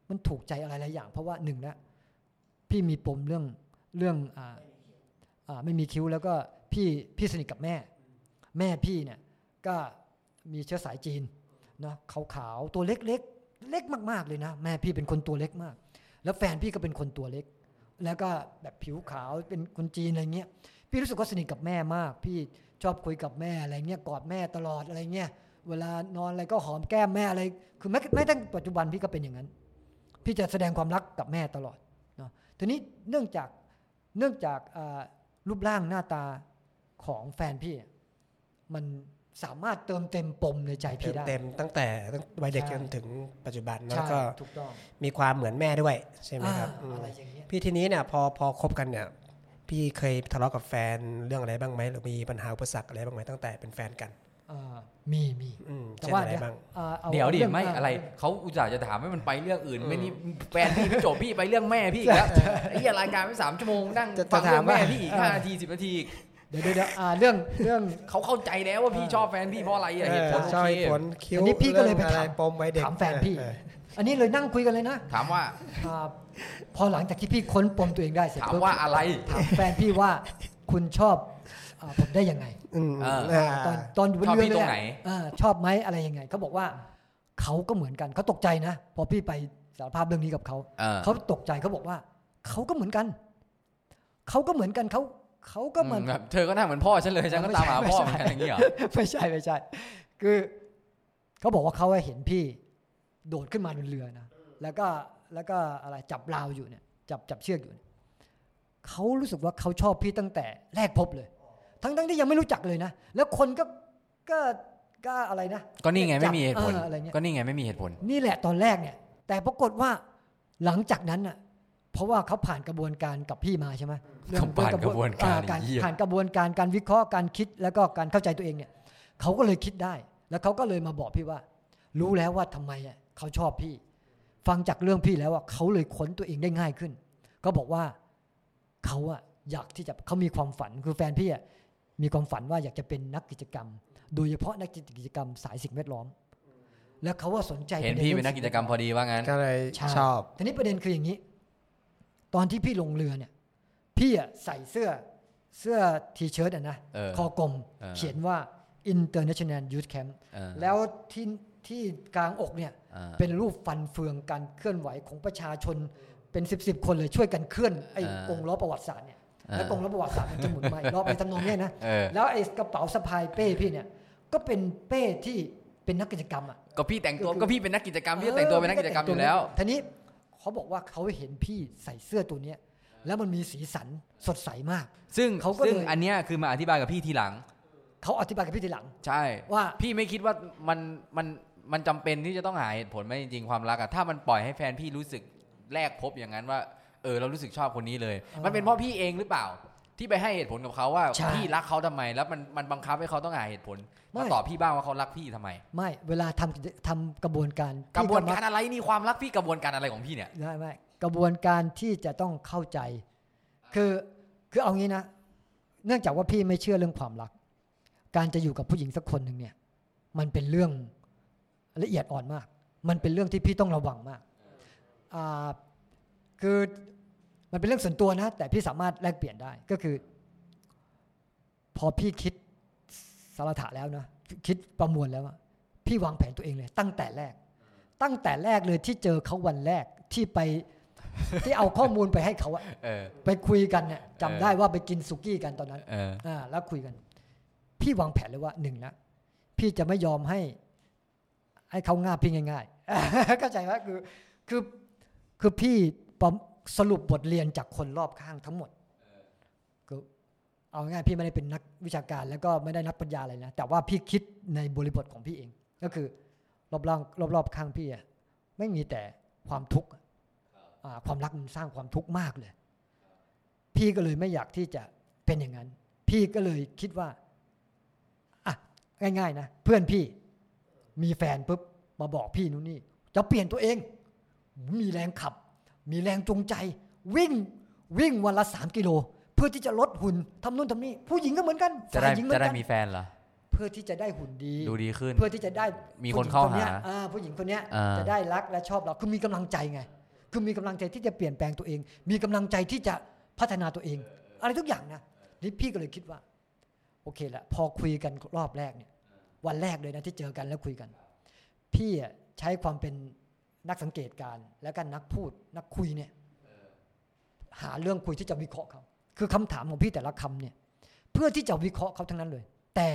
มันถูกใจอะไรหลายอย่างเพราะว่าหนึ่งละพี่มีปมเรื่องไม่มีคิ้วแล้วก็พี่สนิทกับแม่พี่เนี่ยก็มีเชื้อสายจีนเนาะขาวๆตัวเล็กๆเล็กมากๆเลยนะแม่พี่เป็นคนตัวเล็กมากแล้วแฟนพี่ก็เป็นคนตัวเล็กแล้วก็แบบผิวขาวเป็นคนจีนอะไรเงี้ยพี่รู้สึกว่าสนิทกับแม่มากพี่ชอบคุยกับแม่อะไรเงี้ยกอดแม่ตลอดอะไรเงี้ยเวลานอนอะไรก็หอมแก้มแม่อะไรคือแม้ตั้งปัจจุบันพี่ก็เป็นอย่างนั้นพี่จะแสดงความรักกับแม่ตลอดเนาะทีนี้เนื่องจากรูปร่างหน้าตาของแฟนพี่มันสามารถเติมเต็มปมในใจพี่ได้เต็มตั้งแต่วัยเด็กจนถึงปัจจุบันแล้วก็มีความเหมือนแม่ด้วยใช่ไหมครับพี่ทีนี้เนี่ยพอคบกันเนี่ยพี่เคยทะเลาะกับแฟนเรื่องอะไรบ้างไหมหรือมีปัญหาอุปสรรคอะไรบ้างไหมตั้งแต่เป็นแฟนกันมีแต่ว่าอะไรบ้างเดี๋ยวดิไม่อะไรเขาอุตส่าห์จะถามให้มันไปเรื่องอื่นไม่นี่แฟนพี่ไม่จบพี่ไปเรื่องแม่พี่แล้วไอ้รายการไป3ชั่วโมงนั่งฟังเรื่องแม่พี่อีก5นาที10นาทีเดี๋ยวเรื่องเขาเข้าใจแล้วว่าพี่ชอบแฟนพี่เพราะอะไรเหตุผลใช่ผลคิ้วอันนี้พี่ก็เลยไปถามแฟนพี่อันนี้เลยนั่งคุยกันเลยนะถามว่าพอหลังจากที่พี่ค้นปมตัวเองได้เสร็จถามว่าอะไรถามแฟนพี่ว่าคุณชอบผมได้ยังไงตอนอยู่บนเรือเลยชอบไหมอะไรยังไงเขาบอกว่าเขาก็เหมือนกันเขาตกใจนะพอพี่ไปสารภาพเรื่องนี้กับเขาเขาตกใจเขาบอกว่าเขาก็เหมือนกันเขาก็เหมือนเธอก็นั่งเหมือนพ่อฉันเลยฉันก็ตามหาพ่อเหมือนกันอย่างนี้เหรอไม่ใช่คือเขาบอกว่าเขาเห็นพี่โดดขึ้นมาบนเรือนะแล้วก็อะไรจับราวอยู่เนี่ยจับเชือกอยู่เขารู้สึกว่าเขาชอบพี่ตั้งแต่แรกพบเลยทั้งที่ยังไม่รู้จักเลยนะแล้วคนก็อะไรนะก็นี่ไงไม่มีเหตุผลก็นี่ไงไม่มีเหตุผลนี่แหละตอนแรกเนี่ยแต่ปรากฏว่าหลังจากนั้นน่ะเพราะว่าเขาผ่านกระบวนการกับพี่มาใช่ไหมผ่านกระบวนการการวิเคราะห์การคิดแล้วก็การเข้าใจตัวเองเนี่ยเขาก็เลยคิดได้แล้วเขาก็เลยมาบอกพี่ว่ารู้แล้วว่าทำไมเขาชอบพี่ฟังจากเรื่องพี่แล้วว่าเขาเลยค้นตัวเองได้ง่ายขึ้นก็บอกว่าเขา อยากที่จะเขามีความฝันคือแฟนพี่มีความฝันว่าอยากจะเป็นนักกิจกรรมโดยเฉพาะนักกิจกรรมสายสิ่งแวดล้อมแล้วเขาว่าสนใจเห็นพี่เป็นนักกิจกรรมพอดีว่างั้นก็เลยชอบทีนี้ประเด็นคืออย่างนี้ตอนที่พี่ลงเรือเนี่ยพี่ใส่เสื้อทีเชิ้ตนะคอกลมเขียนว่า International Youth Camp แล้วที่กลางอกเนี่ยเป็นรูปฟันเฟืองการเคลื่อนไหวของประชาชนเป็น10คนเลยช่วยกันเคลื่อนไอ้กงล้อประวัติศาสตร์เนี่ยแล้วกงล้อประวัติศาสตร์มันจะหมุนมาอีกรอบไอ้ทำนองเนี่ยนะแล้วไอ้กระเป๋าสะพายเป้พี่เนี่ยก็เป็นเป้ที่เป็นนักกิจกรรมอ่ะก็พี่แต่งตัวก็พี่เป็นนักกิจกรรมพี่แต่งตัวเป็นนักกิจกรรมอยู่แล้วทีนี้เขาบอกว่าเขาเห็นพี่ใส่เสื้อตัวเนี้ยแล้วมันมีสีสันสดใสมากซึ่งอันเนี้ยคือมาอธิบายกับพี่ทีหลังเขาอธิบายกับพี่ทีหลังใช่ว่าพี่ไม่คิดว่ามันจำเป็นที่จะต้องหาเหตุผลไหมจริงๆความรักอะถ้ามันปล่อยให้แฟนพี่รู้สึกแรกพบอย่างนั้นว่าเรารู้สึกชอบคนนี้เลยมันเป็นเพราะพี่เองหรือเปล่าที่ไปให้เหตุผลกับเขาว่าพี่รักเขาทำไมแล้วมันบังคับให้เขาต้องหาเหตุผลมาตอบพี่บ้างว่าเขารักพี่ทำไมไม่เวลาทำกระบวนการอะไรนี่ความรักพี่กระบวนการอะไรของพี่เนี่ยไม่กระบวนการที่จะต้องเข้าใจคือเอางี้นะเนื่องจากว่าพี่ไม่เชื่อเรื่องความรักการจะอยู่กับผู้หญิงสักคนนึงเนี่ยมันเป็นเรื่องละเอียดอ่อนมากมันเป็นเรื่องที่พี่ต้องระวังมากคือมันเป็นเรื่องส่วนตัวนะแต่พี่สามารถแลกเปลี่ยนได้ก็คือพอพี่คิดสารถะแล้วนะคิดประมวลแล้วพี่วางแผนตัวเองเลยตั้งแต่แรกเลยที่เจอเขาวันแรกที่ไป ที่เอาข้อมูลไปให้เขาอะ ไปคุยกันเนี่ยจำได้ว่าไปกินสุกี้กันตอนนั้นแล้วคุยกันพี่วางแผนเลยว่าหนึ่งนะพี่จะไม่ยอมให้เขาง่าพี่ง่ายๆเข้าใจไหมคือพี่สรุปบทเรียนจากคนรอบข้างทั้งหมดคือเอาง่ายพี่ไม่ได้เป็นนักวิชาการแล้วก็ไม่ได้นักปัญญาอะไรนะแต่ว่าพี่คิดในบริบทของพี่เองก็คือรอบข้างพี่อ่ะไม่มีแต่ความทุกข์ความรักมันสร้างความทุกข์มากเลยพี่ก็เลยไม่อยากที่จะเป็นอย่างนั้นพี่ก็เลยคิดว่าอ่ะง่ายๆนะเพื่อนพี่มีแฟนปุ๊บมาบอกพี่นู่นนี่จะเปลี่ยนตัวเองมีแรงขับมีแรงจูงใจวิ่งวันละ3กิโลเพื่อที่จะลดหุ่นทำนู่นทำนี่ผู้หญิงก็เหมือนกันฝ่ายหญิงเหมือนกันจะได้มีแฟนเหรอเพื่อที่จะได้หุ่นดีดูดีขึ้นเพื่อที่จะได้มีคนเข้าหาผู้หญิงคนเนี้ยจะได้รักและชอบเราคือมีกำลังใจไงคือมีกำลังใจที่จะเปลี่ยนแปลงตัวเองมีกำลังใจที่จะพัฒนาตัวเองอะไรทุกอย่างนะนี่พี่ก็เลยคิดว่าโอเคละพอคุยกันรอบแรกเนี่ยวันแรกเลยนะที่เจอกันแล้วคุยกันพี่ใช้ความเป็นนักสังเกตการแล้วก็นักพูดนักคุยเนี่ยหาเรื่องคุยที่จะวิเคราะห์เขาคือคำถามของพี่แต่ละคำเนี่ยเพื่อที่จะวิเคราะห์เขาทั้งนั้นเลยแต่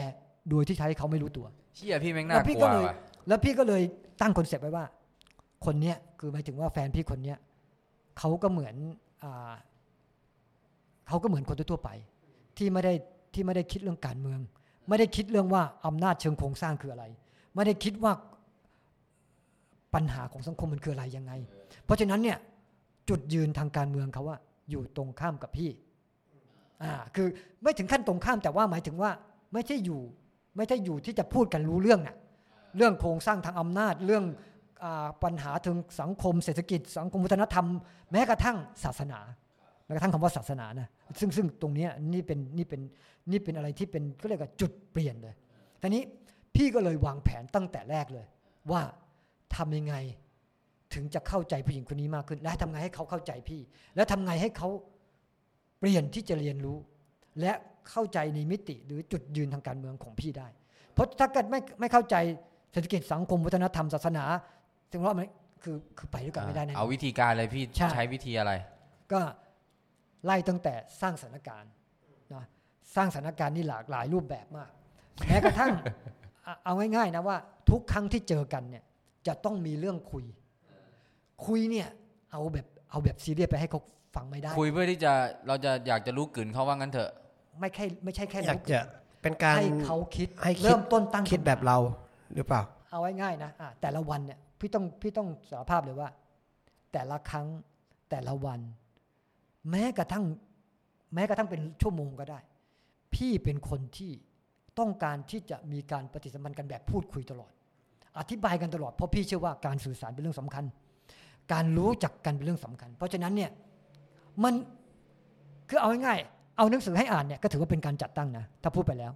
โดยที่ใช้เขาไม่รู้ตัวเชี่ยพี่แม่งน่ากลัวว่ะแล้วพี่ก็เลยตั้งคอนเซ็ปต์ไว้ว่าคนเนี้ยคือหมายถึงว่าแฟนพี่คนเนี้ยเขาก็เหมือนคนทั่วไปที่ไม่ได้คิดเรื่องการเมืองไม่ได้คิดเรื่องว่าอำนาจเชิงโครงสร้างคืออะไรไม่ได้คิดว่าปัญหาของสังคมมันคืออะไรยังไงเพราะฉะนั้นเนี่ยจุดยืนทางการเมืองเขาว่าอยู่ตรงข้ามกับพี่คือไม่ถึงขั้นตรงข้ามแต่ว่าหมายถึงว่าไม่ใช่อยู่ที่จะพูดกันรู้เรื่องน่ะเรื่องโครงสร้างทางอำนาจเรื่องปัญหาทางสังคมเศรษฐกิจสังคมวัฒนธรรมแม้กระทั่งศาสนาแม้กระทั่งคำว่าศาสนานะซึ่งตรงนี้นี่เป็นอะไรที่เป็นก็เรียกว่าจุดเปลี่ยนเลยทีนี้พี่ก็เลยวางแผนตั้งแต่แรกเลยว่าทำยังไงถึงจะเข้าใจผู้หญิงคนนี้มากขึ้นและทำไงให้เขาเข้าใจพี่และทำไงให้เขาเปลี่ยนที่จะเรียนรู้และเข้าใจในมิติหรือจุดยืนทางการเมืองของพี่ได้เพราะถ้าเกิดไม่เข้าใจเศรษฐกิจสังคมวัฒนธรรมศาสนาถึงว่ามันคือไปด้วยกันไม่ได้นะเอาวิธีการอะไรพี่ใช้วิธีอะไรก็ไล่ตั้งแต่สร้างสถานการณ์นะสร้างสถานการณ์นี่หลากหลายรูปแบบมากแม้กระทั่ง เอาง่ายๆนะว่าทุกครั้งที่เจอกันเนี่ยจะต้องมีเรื่องคุยเนี่ยเอาแบบซีเรียสไปให้เขาฟังไม่ได้คุยเพื่อที่จะเราจะอยากจะรู้กลิ่นเขาว่างั้นเถอะไม่ใช่แค่อยากจะเป็นการให้เขาคิดเริ่มต้นตั้งคิดแบบเราหรือเปล่าเอาง่ายๆนะแต่ละวันเนี่ยพี่ต้องสารภาพเลยว่าแต่ละครั้งแต่ละวันแม้กระทั่งเป็นชั่วโมงก็ได้พี่เป็นคนที่ต้องการที่จะมีการปฏิสัมพันธ์กันแบบพูดคุยตลอดอธิบายกันตลอดเพราะพี่เชื่อว่าการสื่อสารเป็นเรื่องสำคัญการรู้จักกันเป็นเรื่องสำคัญเพราะฉะนั้นเนี่ยมันคือเอาง่าย เอาหนังสือให้อ่านเนี่ยก็ถือว่าเป็นการจัดตั้งนะถ้าพูดไปแล้ว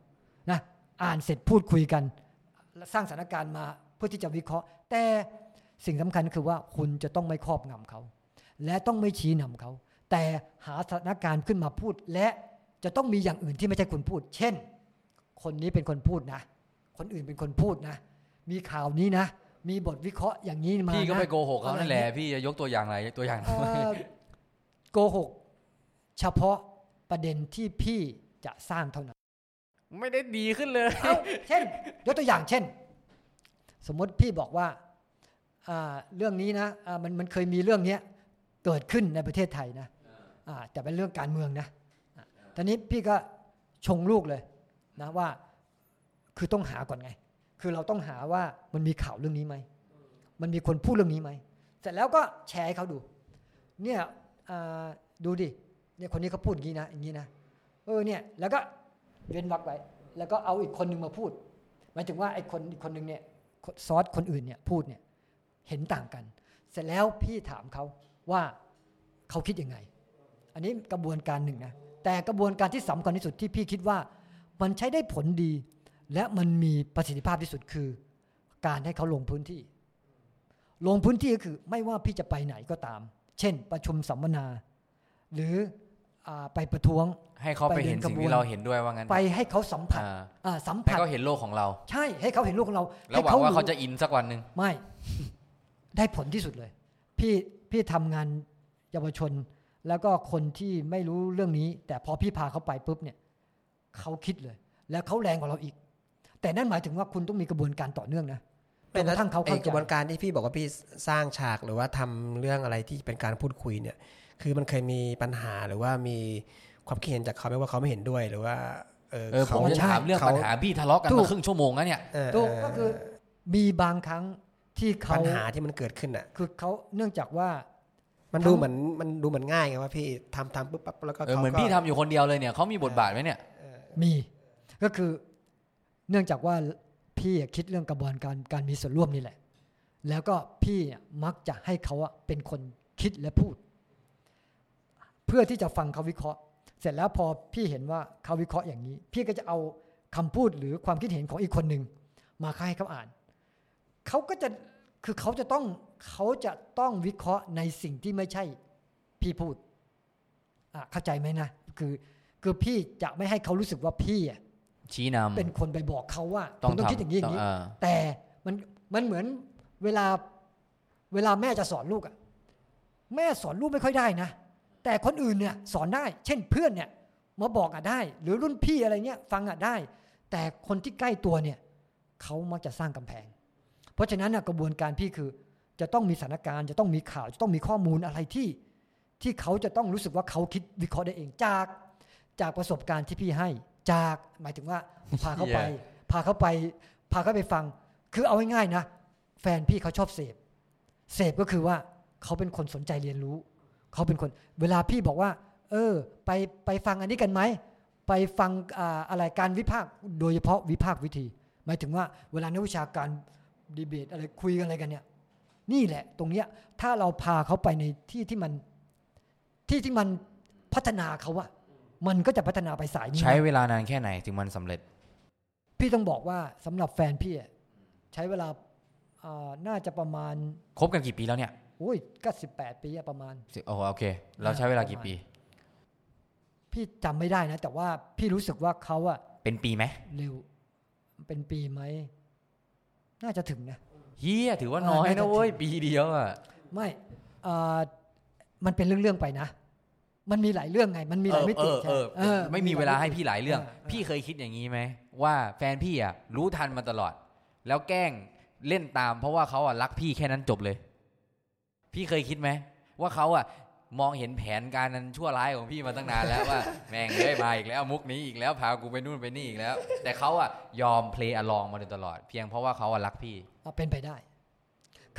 นะอ่านเสร็จพูดคุยกันสร้างสถานการณ์มาเพื่อที่จะวิเคราะห์แต่สิ่งสำคัญคือว่าคุณจะต้องไม่ครอบงำเขาและต้องไม่ชี้นำเขาแต่หาสถานการณ์ขึ้นมาพูดและจะต้องมีอย่างอื่นที่ไม่ใช่คุณพูดเช่นคนนี้เป็นคนพูดนะคนอื่นเป็นคนพูดนะมีข่าวนี้นะมีบทวิเคราะห์อย่างนี้มาพี่ก็ไปโกหกเขานั่นแหละพี่จะยกตัวอย่างอะไรตัวอย่างโกหกเฉพาะประเด็นที่พี่จะสร้างเท่านั้นไม่ได้ดีขึ้นเลย เช่นยกตัวอย่างเช่นสมมติพี่บอกว่าเรื่องนี้นะมันเคยมีเรื่องนี้เกิดขึ้นในประเทศไทยนะแต่เป็นเรื่องการเมืองนะตอนนี้พี่ก็ชงลูกเลยนะว่าคือต้องหาก่อนไงคือเราต้องหาว่ามันมีข่าวเรื่องนี้ไหมมันมีคนพูดเรื่องนี้ไหมเสร็จแล้วก็แชร์ให้เขาดูเนี่ยดูดิเนี่ยคนนี้เขาพูดอย่างนี้นะอย่างนี้นะเนี่ยแล้วก็เว้นวรรคไว้แล้วก็เอาอีกคนนึงมาพูดหมายถึงว่าไอ้คนอีกคนนึงเนี่ยซอสคนอื่นเนี่ยพูดเนี่ยเห็นต่างกันเสร็จแล้วพี่ถามเขาว่าเขาคิดยังไงอันนี้กระบวนการหนึ่งนะแต่กระบวนการที่สำคัญที่สุดที่พี่คิดว่ามันใช้ได้ผลดีและมันมีประสิทธิภาพที่สุดคือการให้เขาลงพื้นที่ลงพื้นที่ก็คือไม่ว่าพี่จะไปไหนก็ตามเช่นประชุมสัมมนาหรือไปประท้วงให้เขาไปเห็นสิ่งที่เราเห็นด้วยว่างั้นไปให้เขาสัมผัสสัมผัสให้เขาเห็นโลกของเราใช่ให้เขาเห็นโลกของเราแล้วหวังว่าเขาจะอินสักวันนึงไม่ ได้ผลที่สุดเลยพี่ทำงานเยาวชนแล้วก็คนที่ไม่รู้เรื่องนี้แต่พอพี่พาเขาไปปุ๊บเนี่ยเขาคิดเลยแล้วเขาแรงกว่าเราอีกแต่นั่นหมายถึงว่าคุณต้องมีกระบวนการต่อเนื่องนะเป็นทั้งเขาเข้าใจกระบวนการที่พี่บอกว่าพี่สร้างฉากหรือว่าทำเรื่องอะไรที่เป็นการพูดคุยเนี่ยคือมันเคยมีปัญหาหรือว่ามีความคิดเห็นจากเขาไหมว่าเขาไม่เห็นด้วยหรือว่าผมจะถามเรื่องปัญหาพี่ทะเลาะกันมาครึ่งชั่วโมงแล้วเนี่ยก็คือมีบางครั้งที่เขาปัญหาที่มันเกิดขึ้นอ่ะคือเขาเนื่องจากว่ามันดูเหมือนง่ายไงว่าพี่ทำปุ๊บปั๊บแล้วก็เหมือนพี่ทำอยู่คนเดียวเลยเนี่ยเขามีบทบาทไหมเนี่ยมีก็คือเนื่องจากว่าพี่คิดเรื่องกระบวนการมีส่วนร่วมนี่แหละแล้วก็พี่มักจะให้เขาเป็นคนคิดและพูดเพื่อที่จะฟังเขาวิเคราะห์เสร็จแล้วพอพี่เห็นว่าเขาวิเคราะห์อย่างนี้พี่ก็จะเอาคำพูดหรือความคิดเห็นของอีกคนหนึ่งมาให้เขาอ่านเขาก็จะคือเขาจะต้องวิเคราะห์ในสิ่งที่ไม่ใช่พี่พูดเข้าใจไหมนะคือพี่จะไม่ให้เขารู้สึกว่าพี่ชี้นำเป็นคนไปบอกเขาว่าต้องคิดอย่างนี้อย่างนี้แต่มันเหมือนเวลาแม่จะสอนลูกอ่ะแม่สอนลูกไม่ค่อยได้นะแต่คนอื่นเนี่ยสอนได้เช่นเพื่อนเนี่ยมาบอกอ่ะได้หรือรุ่นพี่อะไรเงี้ยฟังอ่ะได้แต่คนที่ใกล้ตัวเนี่ยเขามักจะสร้างกำแพงเพราะฉะนั้นกระบวนการพี่คือจะต้องมีสถานการณ์จะต้องมีข่าวจะต้องมีข้อมูลอะไรที่เขาจะต้องรู้สึกว่าเขาคิดวิเคราะห์ได้เองจากประสบการณ์ที่พี่ให้จากหมายถึงว่าพาเขาไปฟังคือเอาง่ายๆนะแฟนพี่เขาชอบเสพก็คือว่าเขาเป็นคนสนใจเรียนรู้เขาเป็นคนเวลาพี่บอกว่าไปฟังอันนี้กันไหมไปฟังอะไรการวิพากษ์โดยเฉพาะวิพากษ์วิธีหมายถึงว่าเวลานักวิชาการดีเบตอะไรคุยกันอะไรกันเนี่ยนี่แหละตรงเนี้ยถ้าเราพาเขาไปในที่ที่มันพัฒนาเขาอะมันก็จะพัฒนาไปสายนี้ใช้เวลานานแค่ไหนถึงมันสำเร็จพี่ต้องบอกว่าสำหรับแฟนพี่ใช้เวลาน่าจะประมาณคบกันกี่ปีแล้วเนี่ยโอ้ยก็18ปีประมาณโอเคเราใช้เวลากี่ปีพี่จำไม่ได้นะแต่ว่าพี่รู้สึกว่าเขาเป็นปีไหมเร็วเป็นปีไหมน่าจะถึงนะเฮียถือว่าน้อยนะเว้ยปีเดียวไม่มันเป็นเรื่องๆไปนะมันมีหลายเรื่องไงมันมีหลายมิติไม่มีเวลาให้พี่หลายเรื่องพี่เคยคิดอย่างนี้ไหมว่าแฟนพี่รู้ทันมาตลอดแล้วแกล้งเล่นตามเพราะว่าเขารักพี่แค่นั้นจบเลยพี่เคยคิดไหมว่าเขามองเห็นแผนการนั้นชั่วร้ายของพี่มาตั้งนานแล้วว่าแม่งเอ้ยมาอีกแล้วมุกนี้อีกแล้วพากูไปนู่นไปนี่อีกแล้วแต่เขายอมเพลย์อลองมาโดยตลอดเพียงเพราะว่าเขารักพี่เป็นไปได้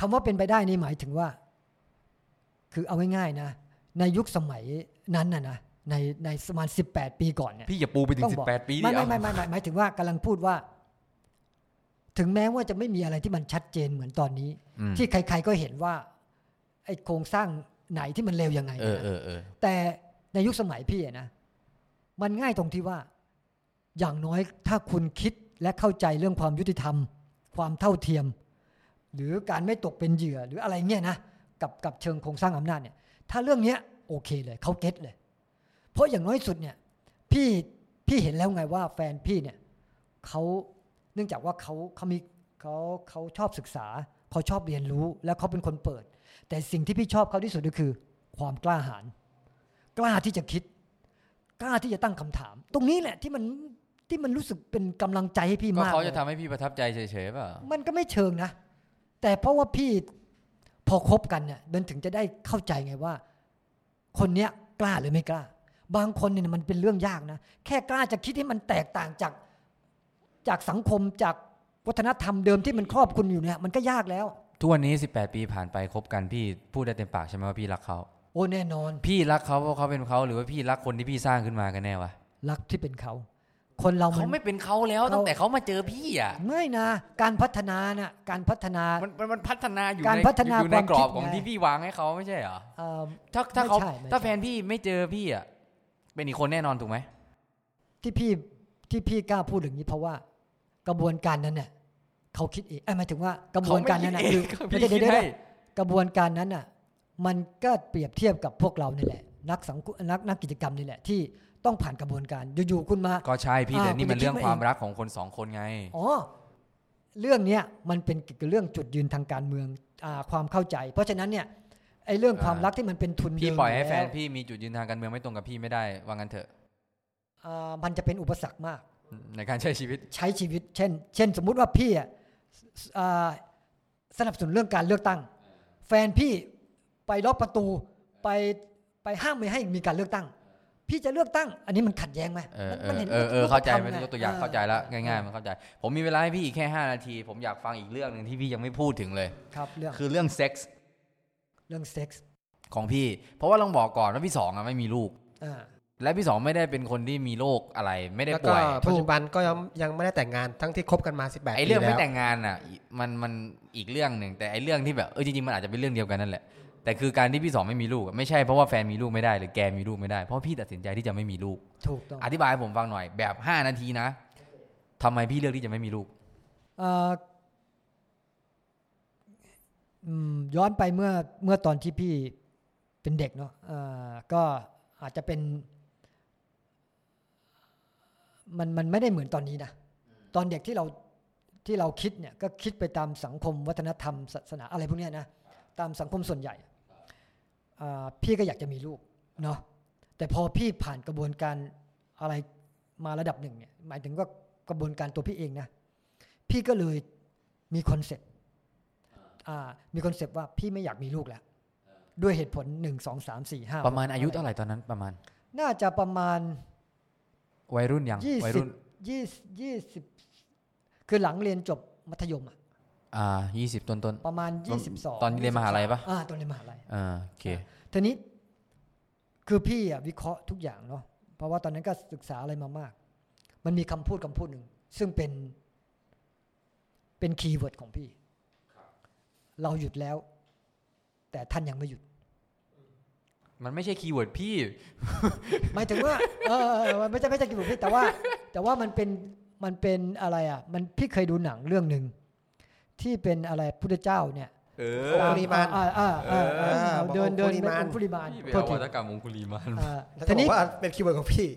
คำว่าเป็นไปได้นี่หมายถึงว่าคือเอาง่ายๆนะในยุคสมัยนั้นน่ะนะในประมาณ18ปีก่อนเนี่ยพี่อย่าปูไปถึง18ปีดิไม่หมายถึงว่ากำลังพูดว่าถึงแม้ว่าจะไม่มีอะไรที่มันชัดเจนเหมือนตอนนี้ที่ใครๆก็เห็นว่าไอ้โครงสร้างไหนที่มันเลวยังไงแต่ในยุคสมัยพี่นะ มันง่ายตรงที่ว่าอย่างน้อยถ้าคุณคิดและเข้าใจเรื่องความยุติธรรมความเท่าเทียมหรือการไม่ตกเป็นเหยื่อหรืออะไรเงี้ยนะกับเชิงโครงสร้างอำนาจเนี่ยถ้าเรื่องเนี้ยโอเคเลยเขาเก็ตเลยเพราะอย่างน้อยสุดเนี่ยพี่เห็นแล้วไงว่าแฟนพี่เนี่ยเขาเนื่องจากว่าเขาชอบศึกษาเขาชอบเรียนรู้และเขาเป็นคนเปิดแต่สิ่งที่พี่ชอบเขาที่สุดก็คือความกล้าหาญกล้าที่จะคิดกล้าที่จะตั้งคำถามตรงนี้แหละที่มันรู้สึกเป็นกำลังใจให้พี่มากก็เขาจะทำให้พี่ประทับใจเฉยๆป่ะมันก็ไม่เชิงนะแต่เพราะว่าพี่พอคบกันเนี่ยมันถึงจะได้เข้าใจไงว่าคนเนี้ยกล้าหรือไม่กล้าบางคนเนี่ยมันเป็นเรื่องยากนะแค่กล้าจะคิดให้มันแตกต่างจากสังคมจากวัฒนธรรมเดิมที่มันครอบคลุมอยู่เนี่ยมันก็ยากแล้วทุกวันนี้18ปีผ่านไปคบกันพี่พูดได้เต็มปากใช่ไหมว่าพี่รักเขาโอ้แน่นอนพี่รักเขาเพราะเขาเป็นเขาหรือว่าพี่รักคนที่พี่สร้างขึ้นมากันแน่วะรักที่เป็นเขาคนเราเขาไม่เป็นเขาแล้วตั้งแต่เขามาเจอพี่อ่ะไม่นะการพัฒนาน่ะการพัฒนามันพัฒนาอยู่ในกรอบของที่พี่วางให้เขาไม่ใช่เหรอถ้าแฟนพี่ไม่เจอพี่อ่ะเป็นอีกคนแน่นอนถูกไหมที่พี่กล้าพูดอย่างนี้เพราะว่ากระบวนการนั้นเนี่ยเขาคิดเองหมายถึงว่ากระบวนการนั้นน่ะคือไม่ได้กระบวนการนั้นน่ะมันก็เปรียบเทียบกับพวกเรานี่แหละนักสังคมนักกิจกรรมนี่แหละที่ต้องผ่านกระบวนการอยู่ๆคุณมาก็ใช่พี่แต่นี่มันเรื่องความรักของคนสองคนไงอ๋อเรื่องเนี้ยมันเป็นเรื่องจุดยืนทางการเมืองความเข้าใจเพราะฉะนั้นเนี่ยไอ้เรื่องความรักที่มันเป็นทุนพี่ปล่อยให้แฟนพี่มีจุดยืนทางการเมืองไม่ตรงกับพี่ไม่ได้ว่างั้นเถอะมันจะเป็นอุปสรรคมากในการใช้ชีวิตเช่นสมมุติว่าพี่สนับสนุนเรื่องการเลือกตั้งแฟนพี่ไปล็อกประตูไปห้ามไม่ให้มีการเลือกตั้งพี่จะเลือกตั้งอันนี้มันขัดแย้งไหมมันเห็นเข้าใจไหมยกตัวอย่างเข้าใจแล้วง่ายๆมันเข้าใจผมมีเวลาให้พี่อีกแค่5นาทีผมอยากฟังอีกเรื่องนึงที่พี่ยังไม่พูดถึงเลยครับคือเรื่องเซ็กส์ของพี่เพราะว่าลองบอกก่อนว่าพี่สองไม่มีลูกและพี่สองไม่ได้เป็นคนที่มีโรคอะไรไม่ได้ป่วยปัจจุบันก็ยังไม่ได้แต่งงานทั้งที่คบกันมา18ปีแล้วไอ้เรื่องไม่แต่งงานน่ะมันอีกเรื่องนึงแต่ไอ้เรื่องที่แบบจริงๆมันอาจจะเป็นเรื่องเดียวกันนั่นแหละแต่คือการที่พี่สองไม่มีลูกไม่ใช่เพราะว่าแฟนมีลูกไม่ได้หรือแกมีลูกไม่ได้เพราะพี่ตัดสินใจที่จะไม่มีลูกถูกต้องอธิบายให้ผมฟังหน่อยแบบ5นาทีนะทำไมพี่เลือกที่จะไม่มีลูกย้อนไปเมื่อตอนที่พี่เป็นเด็กเนาะก็อาจจะเป็นมันไม่ได้เหมือนตอนนี้นะตอนเด็กที่เราคิดเนี่ยก็คิดไปตามสังคมวัฒนธรรมศาสนาอะไรพวกเนี้ยนะตามสังคมส่วนใหญ่พี่ก็อยากจะมีลูกเนาะแต่พอพี่ผ่านกระบวนการอะไรมาระดับหนึ่งเนี่ยหมายถึงว่ากระบวนการตัวพี่เองนะพี่ก็เลยมีคอนเซ็ปต์ว่าพี่ไม่อยากมีลูกแล้วด้วยเหตุผล1 2 3 4 5ประมาณอายุเท่าไหร่ตอนนั้นประมาณน่าจะประมาณวัยรุ่นยังวัยรุ่น20คือหลังเรียนจบมัธยม20ต้นๆประมาณ22ตอนเรียนมหาลัยป่ะตอนเรียนมหาลัยโอเคทีนี้คือพี่วิเคราะห์ทุกอย่างเนาะเพราะว่าตอนนั้นก็ศึกษาอะไรมามากมันมีคำพูดนึงซึ่งเป็นคีย์เวิร์ดของพี่เราหยุดแล้วแต่ท่านยังไม่หยุดมันไม่ใช่คีย์เวิร์ดพี่หมายถึงว่าไม่ใช่คีย์เวิร์ดพี่แต่ว่ามันเป็นอะไรมันพี่เคยดูหนังเรื่องนึงที่เป็นอะไรพุทธเจ้าเนี่ยองคุลิมานเดินเป็นองคุลิมานที่เป็นวัฒกรรมองคุลิมานทีนี้ว่าเป็นคีย์เวิร์ดของพี่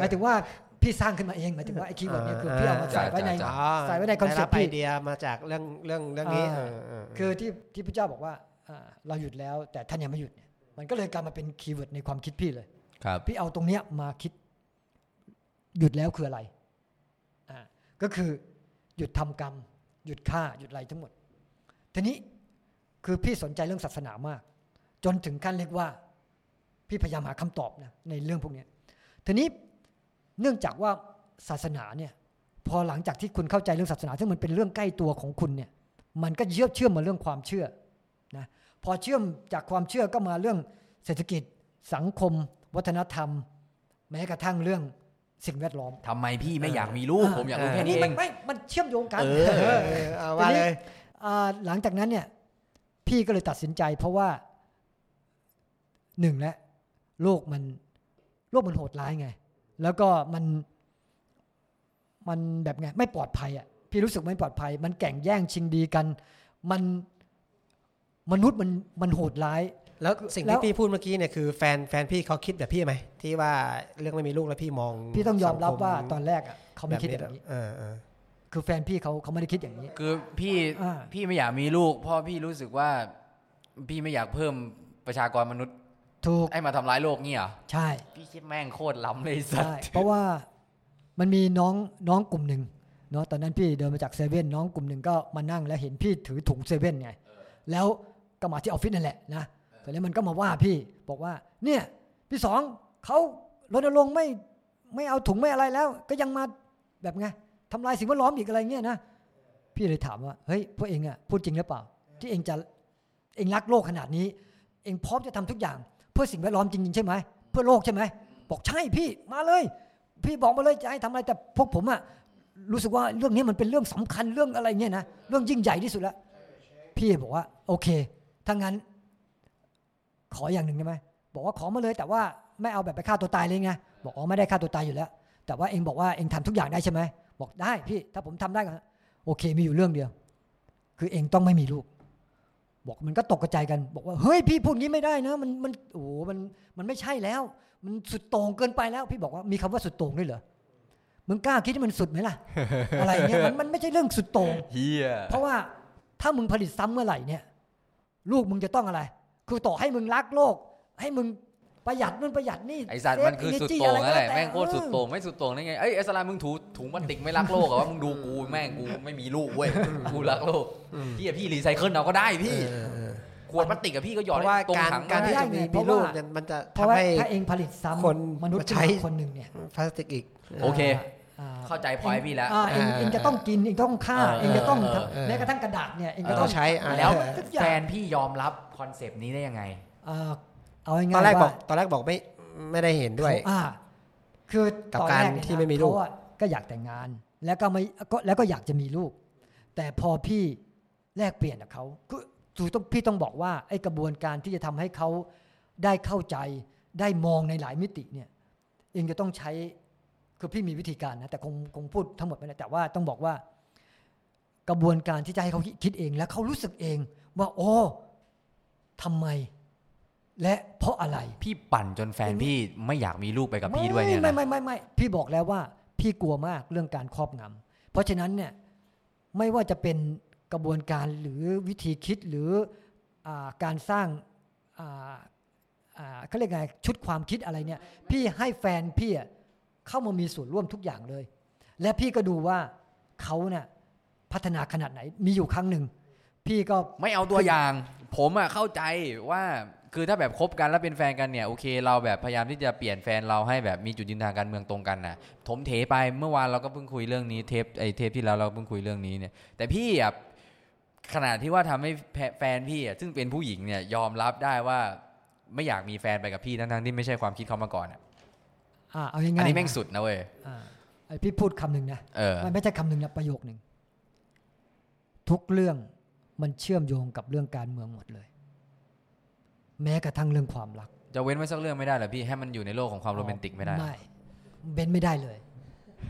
หมายถึงว่าพี่สร้างขึ้นมาเองหมายถึงว่าไอ้คีย์เวิร์ดเนี่ยคือพี่เอามาใส่ไว้ในคอนเซ็ปต์ไอเดียมาจากเรื่องนี้คือที่พุทธเจ้าบอกว่าเราหยุดแล้วแต่ท่านยังไม่หยุดเนี่ยมันก็เลยกลายมาเป็นคีย์เวิร์ดในความคิดพี่เลยพี่เอาตรงเนี้ยมาคิดหยุดแล้วคืออะไรก็คือหยุดทำกรรมหยุดฆ่าหยุดอะไรทั้งหมดทีนี้คือพี่สนใจเรื่องศาสนามากจนถึงขั้นเรียกว่าพี่พยายามหาคำตอบนะในเรื่องพวกนี้ทีนี้เนื่องจากว่าศาสนาเนี่ยพอหลังจากที่คุณเข้าใจเรื่องศาสนาซึ่งมันเป็นเรื่องใกล้ตัวของคุณเนี่ยมันก็เชื่อมมาเรื่องความเชื่อนะพอเชื่อมจากความเชื่อก็มาเรื่องเศรษฐกิจสังคมวัฒนธรรมแม้กระทั่งเรื่องสิ่งแวดล้อมทำไมพี่ไม่อยากมีลูกผมอยากรู้แค่นี้เองมันเชื่อมโยงกันว่าเลยหลังจากนั้นเนี่ยพี่ก็เลยตัดสินใจเพราะว่า1และโลกมันโหดร้ายไง แล้วก็มันแบบไงไม่ปลอดภัยอ่ะพี่รู้สึกไม่ปลอดภัยมันแข่งแย่งชิงดีกันมันมนุษย์มันโหดร้ายแล้วสิ่งที่พี่พูดเมื่อกี้เนี่ยคือแฟนพี่เขาคิดแบบพี่ไหมที่ว่าเรื่องไม่มีลูกแล้วพี่มองพี่ต้องยอมรับว่าตอนแรกอ่ะเขาไม่คิดแบบนี้คือแฟนพี่เขาไม่ได้คิดอย่างนี้คือพี่ไม่อยากมีลูกเพราะพี่รู้สึกว่าพี่ไม่อยากเพิ่มประชากรมนุษย์ถูกไอ้มาทำร้ายโลกนี่เหรอใช่พี่คิดแม่งโคตรล้ำเลยสัตว์เพราะว่ามันมีน้องกลุ่มหนึ่งเนาะตอนนั้นพี่เดินมาจากเซเว่นน้องกลุ่มหนึ่งก็มานั่งแล้วเห็นพี่ถือถุงเซเว่นไงแล้วก็มาที่ออฟฟิศนั่นแหละนะแต่แล้วมันก็มาว่าพี่บอกว่าเนี่ยพี่สองเขารณรงค์ไม่เอาถุงไม่อะไรแล้วก็ยังมาแบบไงทำลายสิ่งแวดล้อมอีกอะไรเงี้ยนะพี่เลยถามว่าเฮ้ยพวกเองอ่ะพูดจริงหรือเปล่าที่เองรักโลกขนาดนี้เองพร้อมจะทำทุกอย่างเพื่อสิ่งแวดล้อมจริงๆใช่ไหมเพื่อโลกใช่ไหมบอกใช่พี่มาเลยพี่บอกมาเลยจะให้ทำอะไรแต่พวกผมอ่ะรู้สึกว่าเรื่องนี้มันเป็นเรื่องสำคัญเรื่องอะไรเงี้ยนะเรื่องยิ่งใหญ่ที่สุดละพี่บอกว่าโอเคถ้างั้นขออย่างหนึ่งได้ไหมบอกว่าขอมาเลยแต่ว่าไม่เอาแบบไปฆ่าตัวตายเลยไงบอกอ๋อไม่ได้ฆ่าตัวตายอยู่แล้วแต่ว่าเองบอกว่าเองทำทุกอย่างได้ใช่ไหมบอกได้พี่ถ้าผมทำได้ก็โอเคมีอยู่เรื่องเดียวคือเองต้องไม่มีลูกบอกมันก็ตกใจกันบอกว่าเฮ้ยพี่พูดงี้ไม่ได้นะมันโอ้โหมันไม่ใช่แล้วมันสุดโต่งเกินไปแล้วพี่บอกว่ามีคำว่าสุดโต่งด้วยเหรอมึงกล้าคิดว่ามันสุดไหมล่ะ อะไรเงี้ยมันไม่ใช่เรื่องสุดโต่ง yeah. เพราะว่าถ้ามึงผลิตซ้ำเมื่อไหร่เนี่ยลูกมึงจะต้องอะไรคือต่อให้มึงรักโลกให้มึงประหยัดนู่นประหยัดนี่ไอ้สัตว์มันคือสุดโต่งอะไรแม่งโคตรสุดโต่งไม่สุดโต่งได้ไงเอ้ยไอ้สลามึงถูถุงพลาสติกไม่รักโลกเหรอว่ามึงดูกูแม่งกูไม่มีลูกเว้ยกูรักโลกพี่รีไซเคิลเอาก็ได้พี่ขวดพลาสติกกับพี่ก็หยอดตรงถังการที่จะมีลูกมันจะทำให้ถ้าเองผลิตซ้ำมนุษย์ใช้คนหนึ่งเนี่ยพลาสติกอีกโอเคเข้าใจพอยพี่แล้วเองจะต้องกินเองต้องฆ่าเองจะต้องแม้กระทั่งกระดาษเนี่ยเองก็ต้องใช้แล้วแฟนพี่ยอมรับคอนเซปต์นี้ได้ยังไงตอนแรกบอกไม่ได้เห็นด้วยคือกับการที่ไม่มีลูกก็อยากแต่งงานแล้วก็ไม่แล้วก็อยากจะมีลูกแต่พอพี่แลกเปลี่ยนกับเขาคือพี่ต้องบอกว่าไอ้กระบวนการที่จะทำให้เขาได้เข้าใจได้มองในหลายมิติเนี่ยเองจะต้องใช้คือพี่มีวิธีการนะแต่คงพูดทั้งหมดไม่ได้แต่ว่าต้องบอกว่ากระบวนการที่จะให้เขาคิดเองและเขารู้สึกเองว่าโอ้ทำไมและเพราะอะไรพี่ปั่นจนแฟนพี่ไม่อยากมีลูกไปกับพี่ด้วยเนี่ยนะไม่พี่บอกแล้วว่าพี่กลัวมากเรื่องการครอบงำเพราะฉะนั้นเนี่ยไม่ว่าจะเป็นกระบวนการหรือวิธีคิดหรือการสร้างเขาเรียกไงชุดความคิดอะไรเนี่ยพี่ให้แฟนพี่เข้ามามีส่วนร่วมทุกอย่างเลยและพี่ก็ดูว่าเขาเนี่ยพัฒนาขนาดไหนมีอยู่ครั้งหนึ่งพี่ก็ไม่เอาตัวอย่างผมอ่ะเข้าใจว่าคือถ้าแบบคบกันแล้วเป็นแฟนกันเนี่ยโอเคเราแบบพยายามที่จะเปลี่ยนแฟนเราให้แบบมีจุดยืนทางการเมืองตรงกันนะถมเถไปเมื่อวานเราก็เพิ่งคุยเรื่องนี้เทปที่แล้วเราเพิ่งคุยเรื่องนี้เนี่ยแต่พี่อ่ะขนาดที่ว่าทำให้แฟนพี่อ่ะซึ่งเป็นผู้หญิงเนี่ยยอมรับได้ว่าไม่อยากมีแฟนไปกับพี่ทั้งๆที่ไม่ใช่ความคิดเขามาก่อนอ่ะเอาง่ายๆอันนี้แม่งสุดนะเว้ยพี่พูดคำหนึ่งนะมันไม่ใช่คำหนึ่งนะประโยคหนึ่งทุกเรื่องมันเชื่อมโยงกับเรื่องการเมืองหมดเลยแม้กระทั่งเรื่องความรักจะเว้นไว้สักเรื่องไม่ได้เหรอพี่ให้มันอยู่ในโลกของความโรแมนติกไม่ได้ไม่เว้นไม่ได้เลย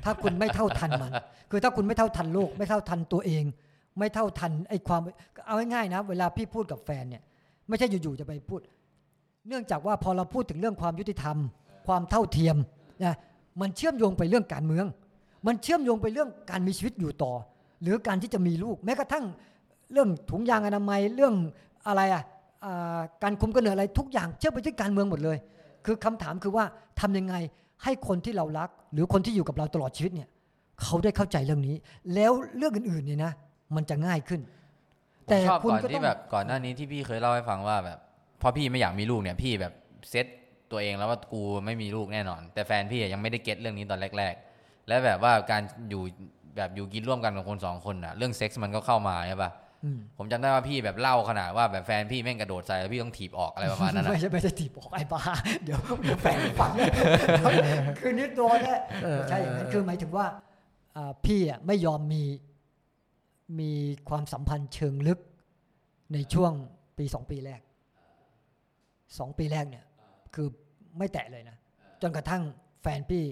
ถ้าคุณไม่เท่าทันมันคือถ้าคุณไม่เท่าทันโลกไม่เท่าทันตัวเองไม่เท่าทันไอ้ความเอาง่ายๆนะเวลาพี่พูดกับแฟนเนี่ยไม่ใช่อยู่ๆจะไปพูดเนื่องจากว่าพอเราพูดถึงเรื่องความยุติธรรมความเท่าเทียมนะมันเชื่อมโยงไปเรื่องการเมืองมันเชื่อมโยงไปเรื่องการมีชีวิตอยู่ต่อหรือการที่จะมีลูกแม้กระทั่งเรื่องถุงยางอนามัยเรื่องอะไรอ่ะการคุมกำเนิดอะไรทุกอย่างเชื่อมไปที่การเมืองหมดเลยคือคำถามคือว่าทำยังไงให้คนที่เรารักหรือคนที่อยู่กับเราตลอดชีวิตเนี่ยเขาได้เข้าใจเรื่องนี้แล้วเรื่องอื่นๆเนี่ยนะมันจะง่ายขึ้นแต่คุณก็ต้องแบบก่อนหน้านี้ที่พี่เคยเล่าให้ฟังว่าแบบพอพี่ไม่อยากมีลูกเนี่ยพี่แบบเซตตัวเองแล้วว่ากูไม่มีลูกแน่นอนแต่แฟนพี่ยังไม่ได้เก็ตเรื่องนี้ตอนแรกๆและแบบว่าการอยู่แบบอยู่กินร่วมกันของคนสองคนนะเรื่องเซ็กส์มันก็เข้ามาใช่ปะผมจำได้ว่าพี่แบบเล่าขนาดว่าแบบแฟนพี่แม่งกระโดดใส่แล้วพี่ต้องถีบออกอะไรประมาณนั้นนะไม่ใช่ถีบออกไอ้บ้าเดี๋ยวแฟนฟังคือนิดตัวเนี่ยใช่อย่างนั้นคือหมายถึงว่าพี่อ่ะไม่ยอมมีความสัมพันธ์เชิงลึกในช่วงปี2ปีแรก2ปีแรกเนี่ยคือไม่แตะเลยนะจนกระทั่งแฟนพี่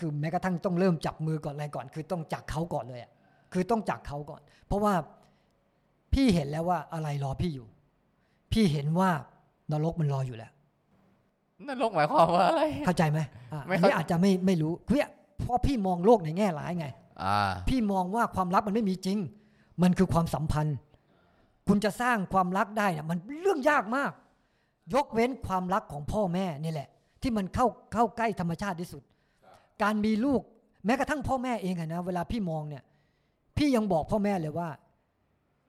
คือแม้กระทั่งต้องเริ่มจับมือก่อนอะไรก่อนคือต้องจากเขาก่อนเลยอ่ะคือต้องจากเขาก่อนเพราะว่าพี่เห็นแล้วว่าอะไรรอพี่อยู่พี่เห็นว่านรกมันรออยู่แล้วนรกหมายความว่าอะไรเข้าใจไหมนี่อาจจะไม่รู้เพราะพี่มองโลกในแง่ร้ายไงพี่มองว่าความรักมันไม่มีจริงมันคือความสัมพันธ์คุณจะสร้างความรักได้นะมันเรื่องยากมากยกเว้นความรักของพ่อแม่นี่แหละที่มันเข้าใกล้ธรรมชาติที่สุดการมีลูกแม้กระทั่งพ่อแม่เองนะเวลาพี่มองเนี่ยพี่ยังบอกพ่อแม่เลยว่า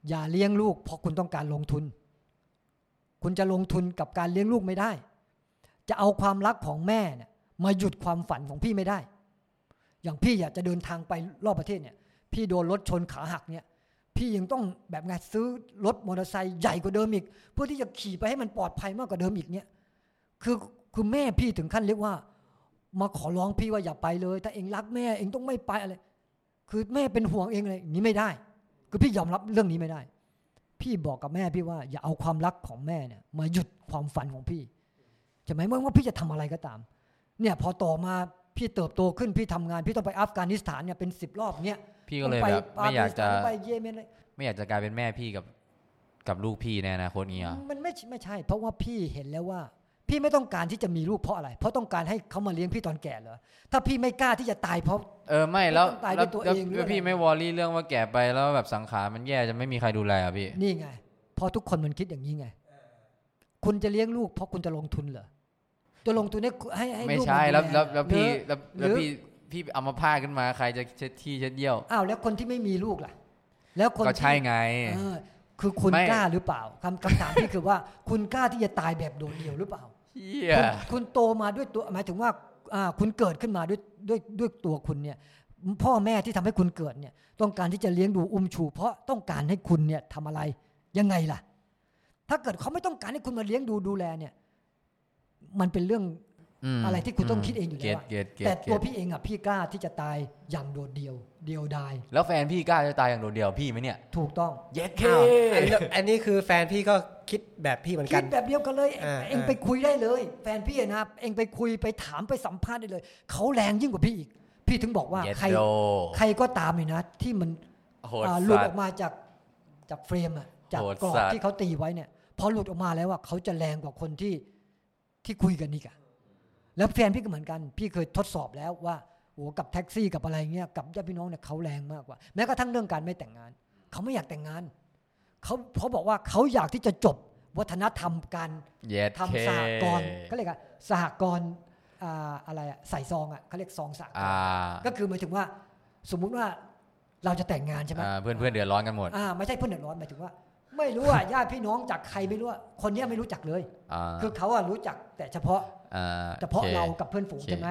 อย่าเลี้ยงลูกเพราะคุณต้องการลงทุนคุณจะลงทุนกับการเลี้ยงลูกไม่ได้จะเอาความรักของแม่เนี่ยมาหยุดความฝันของพี่ไม่ได้อย่างพี่อยากจะเดินทางไปรอบประเทศเนี่ยพี่โดนรถชนขาหักเนี่ยพี่ยังต้องแบบไงซื้อรถมอเตอร์ไซค์ใหญ่กว่าเดิมอีกเพื่อที่จะขี่ไปให้มันปลอดภัยมากกว่าเดิมอีกเนี่ยคือแม่พี่ถึงขั้นเรียกว่ามาขอร้องพี่ว่าอย่าไปเลยถ้าเองรักแม่เองต้องไม่ไปอะไรคือแม่เป็นห่วงเองอะไรอย่างนี้ไม่ได้คือพี่ยอมรับเรื่องนี้ไม่ได้พี่บอกกับแม่พี่ว่าอย่าเอาความรักของแม่เนี่ยมาหยุดความฝันของพี่ใช่ไหมเมื่อว่าพี่จะทำอะไรก็ตามเนี่ยพอต่อมาพี่เติบโตขึ้นพี่ทำงานพี่ต้องไปอัฟกานิสถานเนี่ยเป็น10รอบเนี่ยพี่ก็เลยแบบไม่อยากจะกลายเป็นแม่พี่กับลูกพี่แน่นะคนนี้อ่ะมันไม่ใช่เพราะว่าพี่เห็นแล้วว่าพี่ไม่ต้องการที่จะมีลูกเพราะอะไรเพราะต้องการให้เขามาเลี้ยงพี่ตอนแก่เหรอถ้าพี่ไม่กล้าที่จะตายเพราะไม่แล้วตายด้วยตัวเองหรือพี่ไม่วอรี่เรื่องว่าแก่ไปแล้วแบบสังขารมันแย่จะไม่มีใครดูแลอ่ะพี่นี่ไงพอทุกคนมันคิดอย่างนี้ไงคุณจะเลี้ยงลูกเพราะคุณจะลงทุนเหรอจะลงทุนให้ลูกไม่ใช่แล้วพี่เอามาผ้าขึ้นมาใครจะเช็ดที่เช็ดเยี่ยวอ้าวแล้วคนที่ไม่มีลูกล่ะแล้วคนก็ใช่ไงคือคุณกล้าหรือเปล่าคำถามที่คือว่าคุณกล้าที่จะตายแบบโดดเดี่ยวหรือเปล่าคุณโตมาด้วยตัวหมายถึงว่าคุณเกิดขึ้นมาด้วยตัวคุณเนี่ยพ่อแม่ที่ทำให้คุณเกิดเนี่ยต้องการที่จะเลี้ยงดูอุ้มชูเพราะต้องการให้คุณเนี่ยทำอะไรยังไงล่ะถ้าเกิดเขาไม่ต้องการให้คุณมาเลี้ยงดูแลเนี่ยมันเป็นเรื่องอะไรที่คุณต้องคิดเองอยู่แล้วแต่ตัวพี่เองอ่ะพี่กล้าที่จะตายอย่างโดดเดี่ยวเดียวดายแล้วแฟนพี่กล้าจะตายอย่างโดดเดี่ยวพี่มั้ยเนี่ยถูกต้องเย็ดเข้าอันนี้คือแฟนพี่ก็คิดแบบพี่เหมือนกันคิดแบบเดียวกันเลยเองไปคุยได้เลยแฟนพี่นะเองไปคุยไปถามไปสัมภาษณ์ได้เลยเขาแรงยิ่งกว่าพี่อีกพี่ถึงบอกว่าใครก็ตามเลยนะที่มันหลุดออกมาจากเฟรมอ่ะจากกรอบที่เขาตีไว้เนี่ยพอหลุดออกมาแล้วว่าเขาจะแรงกว่าคนที่คุยกันนี่กะแล้วแฟนพี่ก็เหมือนกันพี่เคยทดสอบแล้วว่าโอ้กับแท็กซี่กับอะไรเงี้ยกับญาติพี่น้องเนี่ยเขาแรงมากกว่าแม้กระทั่งเรื่องการไม่แต่งงานเขาไม่อยากแต่งงานเขาบอกว่าเขาอยากที่จะจบวัฒนธรรมการทำสหกรณ์ก็เรียกอะสหกรณ์อะไรอะใส่ซองอะเขาเรียกซองสหกรณ์ก็คือหมายถึงว่าสมมุติว่าเราจะแต่งงานใช่ไหมเพื่อนเดือดร้อนกันหมดไม่ใช่เพื่อนเดือดร้อนหมายถึงว่าไม่รู้อะญาติพี่น้องจากใครไม่รู้อะคนเนี้ยไม่รู้จักเลยคือเขาอะรู้จักแต่เฉพาะเรากับเพื่อนฝูงใช่ไหม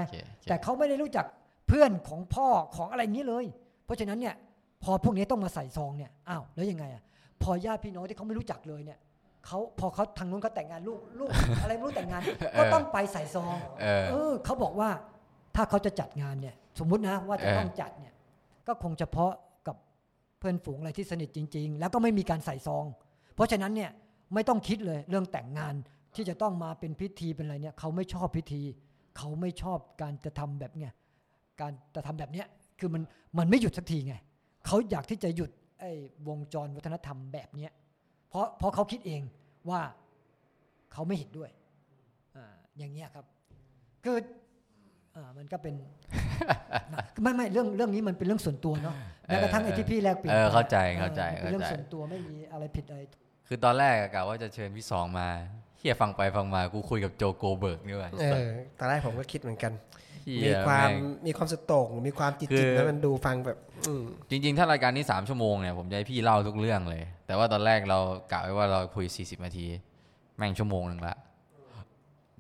แต่เขาไม่ได้รู้จักเพื่อนของพ่อของอะไรนี้เลยเพราะฉะนั้นเนี่ยพอพวกนี้ต้องมาใส่ซองเนี่ยอ้าวแล้วยังไงอ่ะพอญาติพี่น้องที่เขาไม่รู้จักเลยเนี่ยเขาพอเขาทางนู้นเขาแต่งงานลูกอะไรไม่รู้แต่งงานก็ต้องไปใส่ซองเขาบอกว่าถ้าเขาจะจัดงานเนี่ยสมมุตินะว่าจะต้องจัดเนี่ยก็คงเฉพาะกับเพื่อนฝูงอะไรที่สนิทจริงๆแล้วก็ไม่มีการใส่ซองเพราะฉะนั้นเนี่ยไม่ต้องคิดเลยเรื่องแต่งงานที่จะต้องมาเป็นพิธีเป็นอะไรเนี่ยเขาไม่ชอบพิธีเขาไม่ชอบการจะทำแบบเนี้ยการจะทำแบบเนี้ยคือมันไม่หยุดสักทีไงเขาอยากที่จะหยุดไอ้วงจรวัฒนธรรมแบบเนี้ยเพราะเขาคิดเองว่าเขาไม่เห็นด้วยอย่างเงี้ยครับคือมันก็เป็น ไม่เรื่องนี้มันเป็นเรื่องส่วนตัวเนาะแม้กระทั่งไอ้ที่พี่แลกเปลี่ยนเข้าใจเป็นเรื่องส่วนตัวไม่มีอะไรผิดอะไรคือตอนแรกกะว่าจะเชิญพี่สองมาเฮียฟังไปฟังมากูคุยกับโจโกเบิร์กนี่ว่าตอนแรกผมก็คิดเหมือนกันมีความสะโตกมีความจิตแล้วมันดูฟังแบบจริงๆถ้ารายการนี้3ชั่วโมงเนี่ยผมจะให้พี่เล่าทุกเรื่องเลยแต่ว่าตอนแรกเรากะไว้ว่าเราคุย40นาทีแม่งชั่วโมงนึงละ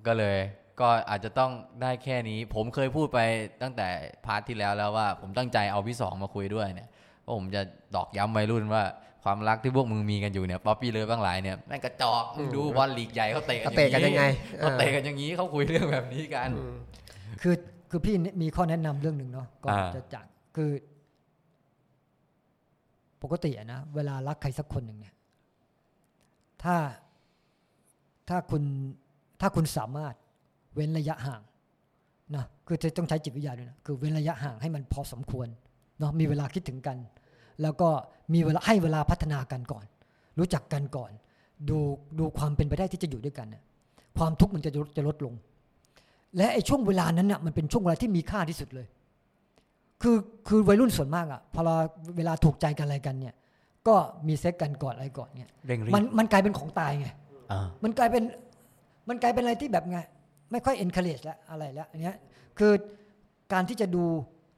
ก็เลยก็อาจจะต้องได้แค่นี้ผมเคยพูดไปตั้งแต่พาร์ทที่แล้วว่าผมตั้งใจเอาพี่สองมาคุยด้วยเนี่ยว่าผมจะตอกย้ำวัยรุ่นว่าความรักที่พวกมึงมีกันอยู่เนี่ยป๊อปปี้เลิฟบ้างหลายเนี่ยแม่งกระจอกมึงดูบอลลีกใหญ่เขาเตะกันยังไงเขาเตะกันอย่างนี้เขาคุยเรื่องแบบนี้กันคือพี่มีข้อแนะนำเรื่องนึงเนาะก่อนจะจากคือปกตินะเวลารักใครสักคนหนึ่งเนี่ยถ้าคุณสามารถเว้นระยะห่าง นะคือจะต้องใช้จิตวิทยาด้วยนะคือเว้นระยะห่างให้มันพอสมควรเนาะมีเวลาคิดถึงกันแล้วก็มีเวลาให้เวลาพัฒนากันก่อนรู้จักกันก่อนดูความเป็นไปได้ที่จะอยู่ด้วยกันนะความทุกข์มันจะลดลงและไอ้ช่วงเวลานั้นน่ะมันเป็นช่วงเวลาที่มีค่าที่สุดเลยคือวัยรุ่นส่วนมากอ่ะพอเวลาถูกใจกันอะไรกันเนี่ยก็มีเซ็กกันก่อนอะไรก่อนเนี่ยมันกลายเป็นของตายไงมันกลายเป็นอะไรที่แบบไงไม่ค่อย encourage แล้วอะไรแล้วอันเนี้ยคือการที่จะดู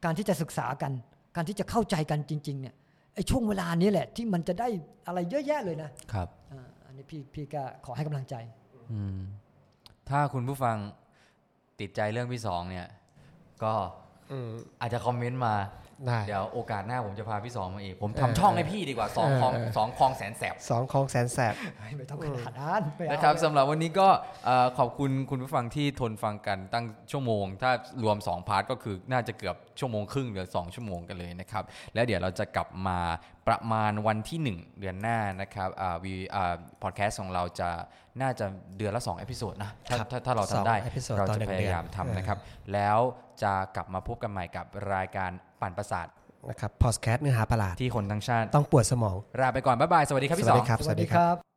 การที่จะศึกษากันการที่จะเข้าใจกันจริงๆเนี่ยไอ้ช่วงเวลานี้แหละที่มันจะได้อะไรเยอะแยะเลยนะครับอันนี้พี่ก็ขอให้กำลังใจถ้าคุณผู้ฟังติดใจเรื่องที่2เนี่ยก็อาจจะคอมเมนต์มาเดี๋ยวโอกาสหน้าผมจะพาพี่2มาอีกผมทำช่องให้พี่ดีกว่า2คลองแสนแสบ2คลองแสนแสบไม่ต้องขนาดนั้นนะครับสำหรับวันนี้ก็ขอบคุณคุณผู้ฟังที่ทนฟังกันตั้งชั่วโมงถ้ารวม2พาร์ทก็คือน่าจะเกือบชั่วโมงครึ่งหรือ2ชั่วโมงกันเลยนะครับแล้วเดี๋ยวเราจะกลับมาประมาณวันที่1เดือนหน้านะครับพอดแคสต์ของเราจะน่าจะเดือนละ2เอพิโซดนะถ้าเราทำได้เราจะพยายามทำนะครับแล้วจะกลับมาพบกันใหม่กับรายการปั่นประสาทนะครับพอดแคสต์เนื้อหาประหลาดที่คนทั้งชาติต้องปวดสมองลาไปก่อนบ๊ายบายสวัสดีครับพี่สองสวัสดีครับ